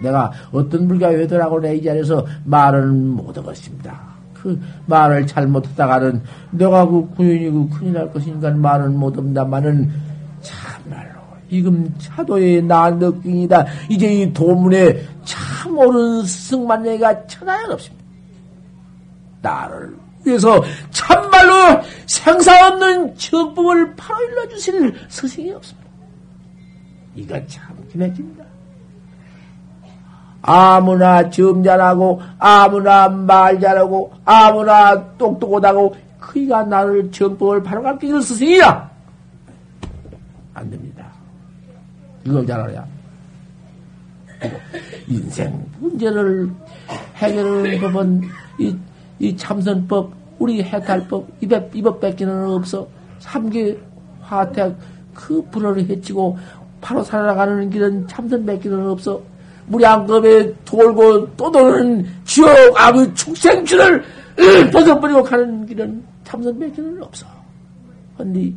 내가 어떤 불교가 외도라고 내 이 자리에서 말을 못하겠습니다. 그 말을 잘못하다가는 내가 그 군인이고 큰일 날 것이니까 말을 못합니다만은 참말로 이금 차도의 난덕경이다. 이제 이 도문에 참 참 옳은 스승만 얘기가 천하에 없습니다. 나를 위해서 참말로 생사 없는 정법을 바로 일러주실 스승이 없습니다. 이거 참 기내집니다. 아무나 점잘하고 아무나 말 잘하고 아무나 똑똑하다고 그이가 나를 정법을 바로 가르쳐줄 스승이야. 안됩니다. 이걸 잘 알아야 인생 문제를 해결하는 법은 이 참선법, 우리 해탈법, 이법 뺏기는 없어. 삼계 화택 그 불어를 헤치고 바로 살아가는 길은 참선 뺏기는 없어. 무량겁에 돌고 또 도는 지옥 아무 축생추를 벗어버리고 가는 길은 참선 뺏기는 없어. 그런데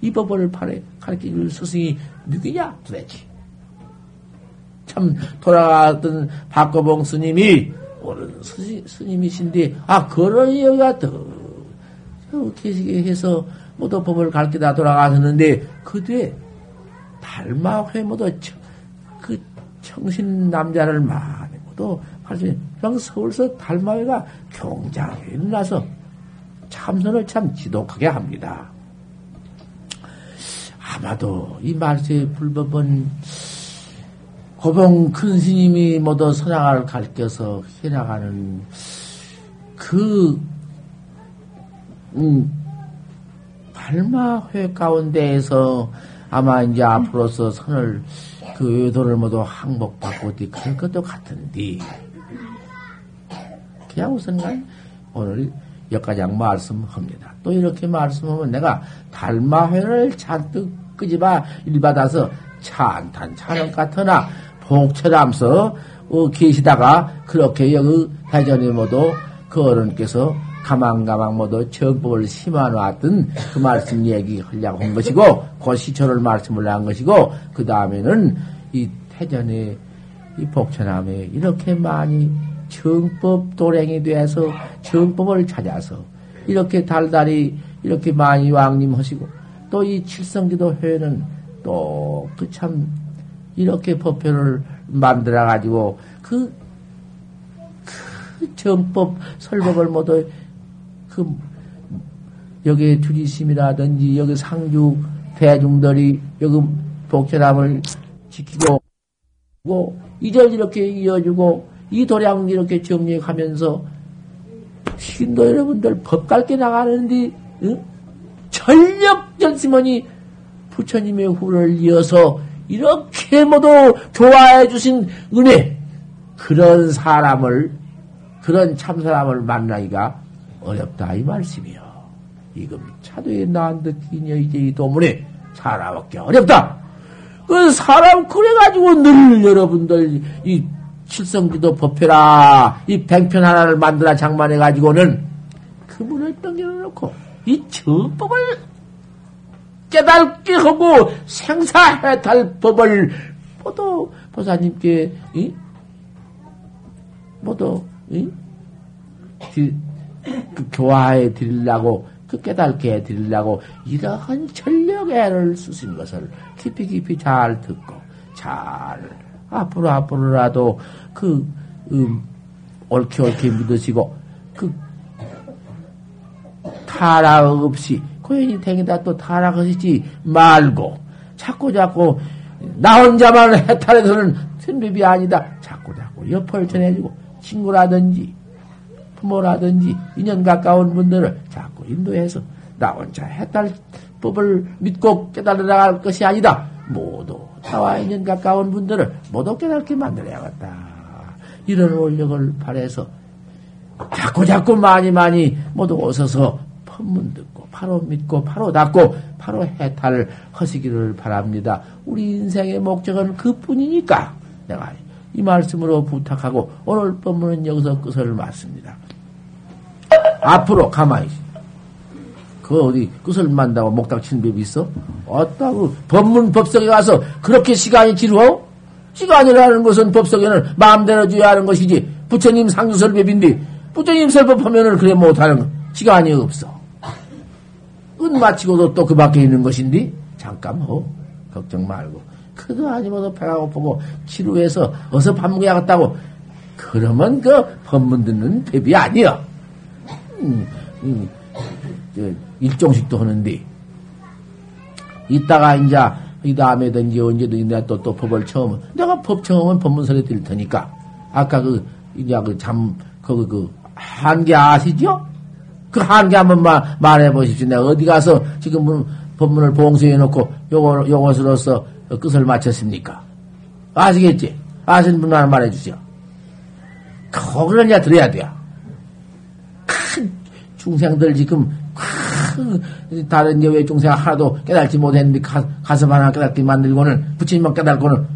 이 법을 가르치는 스승이 누구냐 도대체. 참 돌아가던 박거봉 스님이 옳은 스님이신데 그런 이유가 더 계시게 해서 모두 법을 가르치다 돌아가셨는데 그 뒤에 달마회 모두 그 청신 남자를 많이 모두 가르치니 서울서 달마회가 경장에 일어나서 참선을 참 지독하게 합니다. 아마도 이 말세의 불법은 고봉 큰 스님이 모두 선악을 가르쳐서 해나가는 발마회 가운데에서 아마 이제 앞으로서 선을 그 외도를 모두 항복받고 갈 것도 같은데 그냥 우선간 오늘 여기까지 말씀합니다. 또 이렇게 말씀하면 내가 달마회를 잔뜩 끄집어 일받아서 찬탄 찬원 같으나 복천암서 계시다가 그렇게 여기 대전이 모두 그 어른께서 가망가망 모두 정법을 심어놨던 그 말씀 얘기하려고 한 것이고 그 시초를 말씀을 한 것이고 그 다음에는 이 태전의 이 복천암에 이렇게 많이 정법 도랭이 돼서 정법을 찾아서 이렇게 달달이 이렇게 많이 왕림하시고 또 이 칠성기도 회는 또 그 참 이렇게 법회를 만들어 가지고 그 정법 설법을 모두 그 여기 주지심이라든지 여기 상주 대중들이 여기 복전암을 지키고 이절 이렇게 이어주고 이 도량 이렇게 정리하면서 신도 여러분들 법 갈게 나가는데 응? 전력전심하니 부처님의 후를 이어서 이렇게 모두 교화해 주신 은혜 그런 참사람을 만나기가 어렵다 이 말씀이요. 이금 차도에 난듯이냐 이제 이 도문에 살아먹기 어렵다. 그 사람 그래가지고 늘 여러분들 이 칠성기도 법회라 이 뱅편 하나를 만들어 장만해가지고는 그 문을 당겨놓고 이 정법을 깨달게 하고 생사해탈 법을 모두 보사님께 모두 그 교화해 드리려고 그 깨달게 해 드리려고 이러한 전력애를 쓰신 것을 깊이 깊이 잘 듣고 잘 앞으로라도 그 옳게 옳게 믿으시고 그 타락 없이 고인이 댕이다 또 타락하시지 말고 자꾸 나 혼자만 해탈해서는 선비비 아니다. 자꾸 옆을 전해주고 친구라든지 부모라든지 인연 가까운 분들을 자꾸 인도해서 나 혼자 해탈법을 믿고 깨달아 나갈 것이 아니다. 모두 나와 인연 가까운 분들을 모두 깨닫게 만들어야겠다. 이런 원력을 발해서 자꾸 많이 모두 오셔서 법문 듣고 바로 믿고 바로 닫고 바로 해탈을 하시기를 바랍니다. 우리 인생의 목적은 그뿐이니까 내가 이 말씀으로 부탁하고 오늘 법문은 여기서 끝을 맞습니다. 앞으로 가만히 그 어디 끝을 만다고 목닥친 법이 있어? 어따구 법문 법석에 가서 그렇게 시간이 지루하오? 시간이라는 것은 법석에는 마음대로 줘야 하는 것이지 부처님 상주설법인데 부처님 설법하면은 그래 못하는 거. 시간이 없어. 은 마치고도 또 그 밖에 있는 것인데 잠깐 걱정 말고 그도 아니면 배가 고프고 치료해서 어서 밥 먹어야겠다고 그러면 그 법문 듣는 법이 아니야. 일종식도 하는데 이따가 이제 이 다음에든지 언제든지 내가 또 법을 처음 내가 법 처음은 법문설에 드릴 테니까 아까 그 이제 그 잠 거기 그 한계 아시죠? 그 한계 한번 말해 보십시오. 내가 어디 가서 지금 법문을 봉쇄해 놓고 요거 요것으로서 끝을 마쳤습니까? 아시겠지? 아시는 분만 말해 주세요. 거기를 이제 들어야 돼요. 큰 중생들 지금 다른 여외 중생 하나도 깨달지 못했는데 가슴 하나 깨닫게 만들고는 부처님만 깨달고는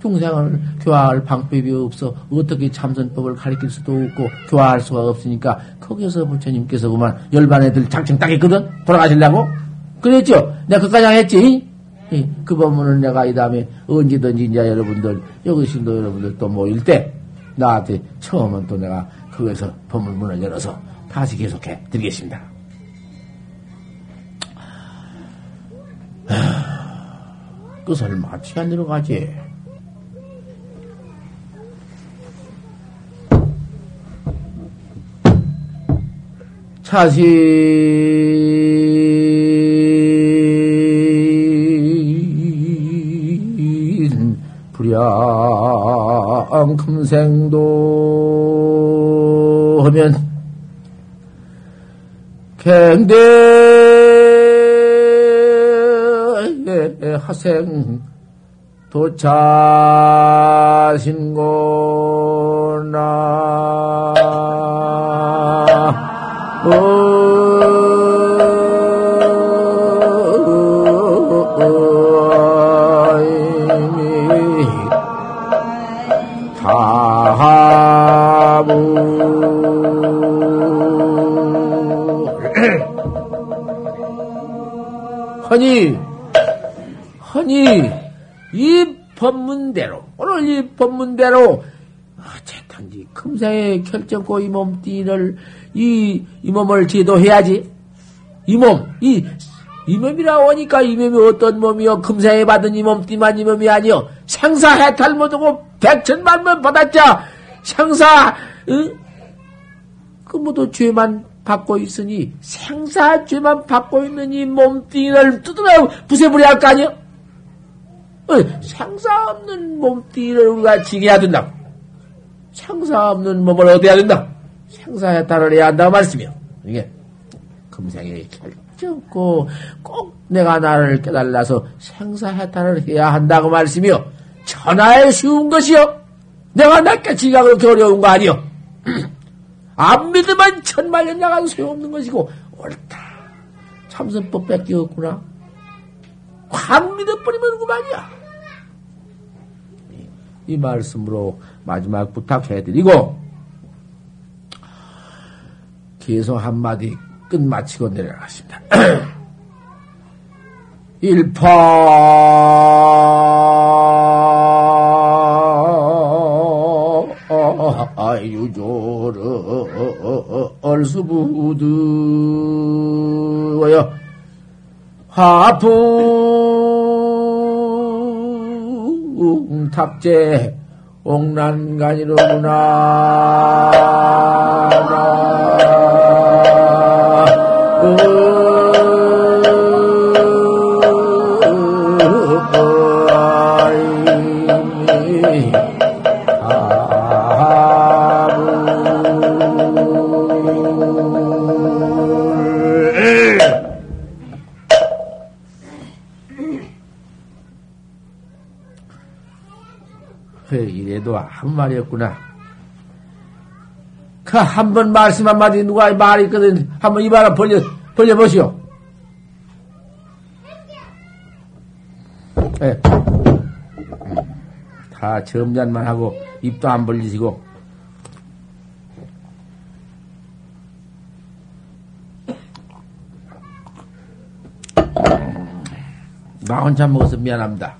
중생을 교화할 방법이 없어 어떻게 참선법을 가르칠 수도 없고 교화할 수가 없으니까 거기서 부처님께서 그만 열반 애들 장청 딱 했거든. 돌아가시려고 그랬죠. 내가 그까지 했지. 그 법문을 내가 이 다음에 언제든지 이제 여러분들 여기 신도 여러분들 또 모일 때 나한테 처음은 또 내가 거기서 법문을 열어서 다시 계속해 드리겠습니다. 끝을 마치게 안 들어가지. 차신 불량 금생도 하면 갱대 하생 도차신고나 이미 다하무 허니 이 법문대로 오늘 이 법문대로 어쨌든지 금생의 결정코 이 몸띠를 이 몸을 제도해야지. 이 몸이라 오니까 이 몸이 어떤 몸이요? 금생에 받은 이 몸띠만 이 몸이 아니요. 생사 해탈 못하고 100,000,000번 받았자 생사 그 모두 죄만 받고 있으니 생사죄만 받고 있는 이 몸뚱이를 뜯어내고 부숴버려야 할 거 아니요? 생사 없는 몸뚱이를 우리가 지게해야 된다. 생사 없는 몸을 얻어야 된다. 생사에 따라야 한다고 말씀이요. 이게 금생에 결정코 꼭 내가 나를 깨달아서 생사 해탈을 해야 한다고 말씀이요. 천하에 쉬운 것이요. 내가 낫겠지가 그렇게 어려운 거 아니요. 안 믿으면 천만년 나가도 소용없는 것이고, 옳다. 참선법 뺏기 없구나. 안 믿어버리면 그만이야. 이 말씀으로 마지막 부탁해드리고, 계속 한마디 끝마치고 내려가겠습니다. 유조를 얼수부드워요 화풍 탁제 옥난간이로구나 이래도 아무 말이었구나. 그 한 번 말씀 한마디 누가 말이 있거든. 한번 입 하나 벌려보시오. 네. 다 점잔만 하고 입도 안 벌리시고 나 혼자 먹어서 미안합니다.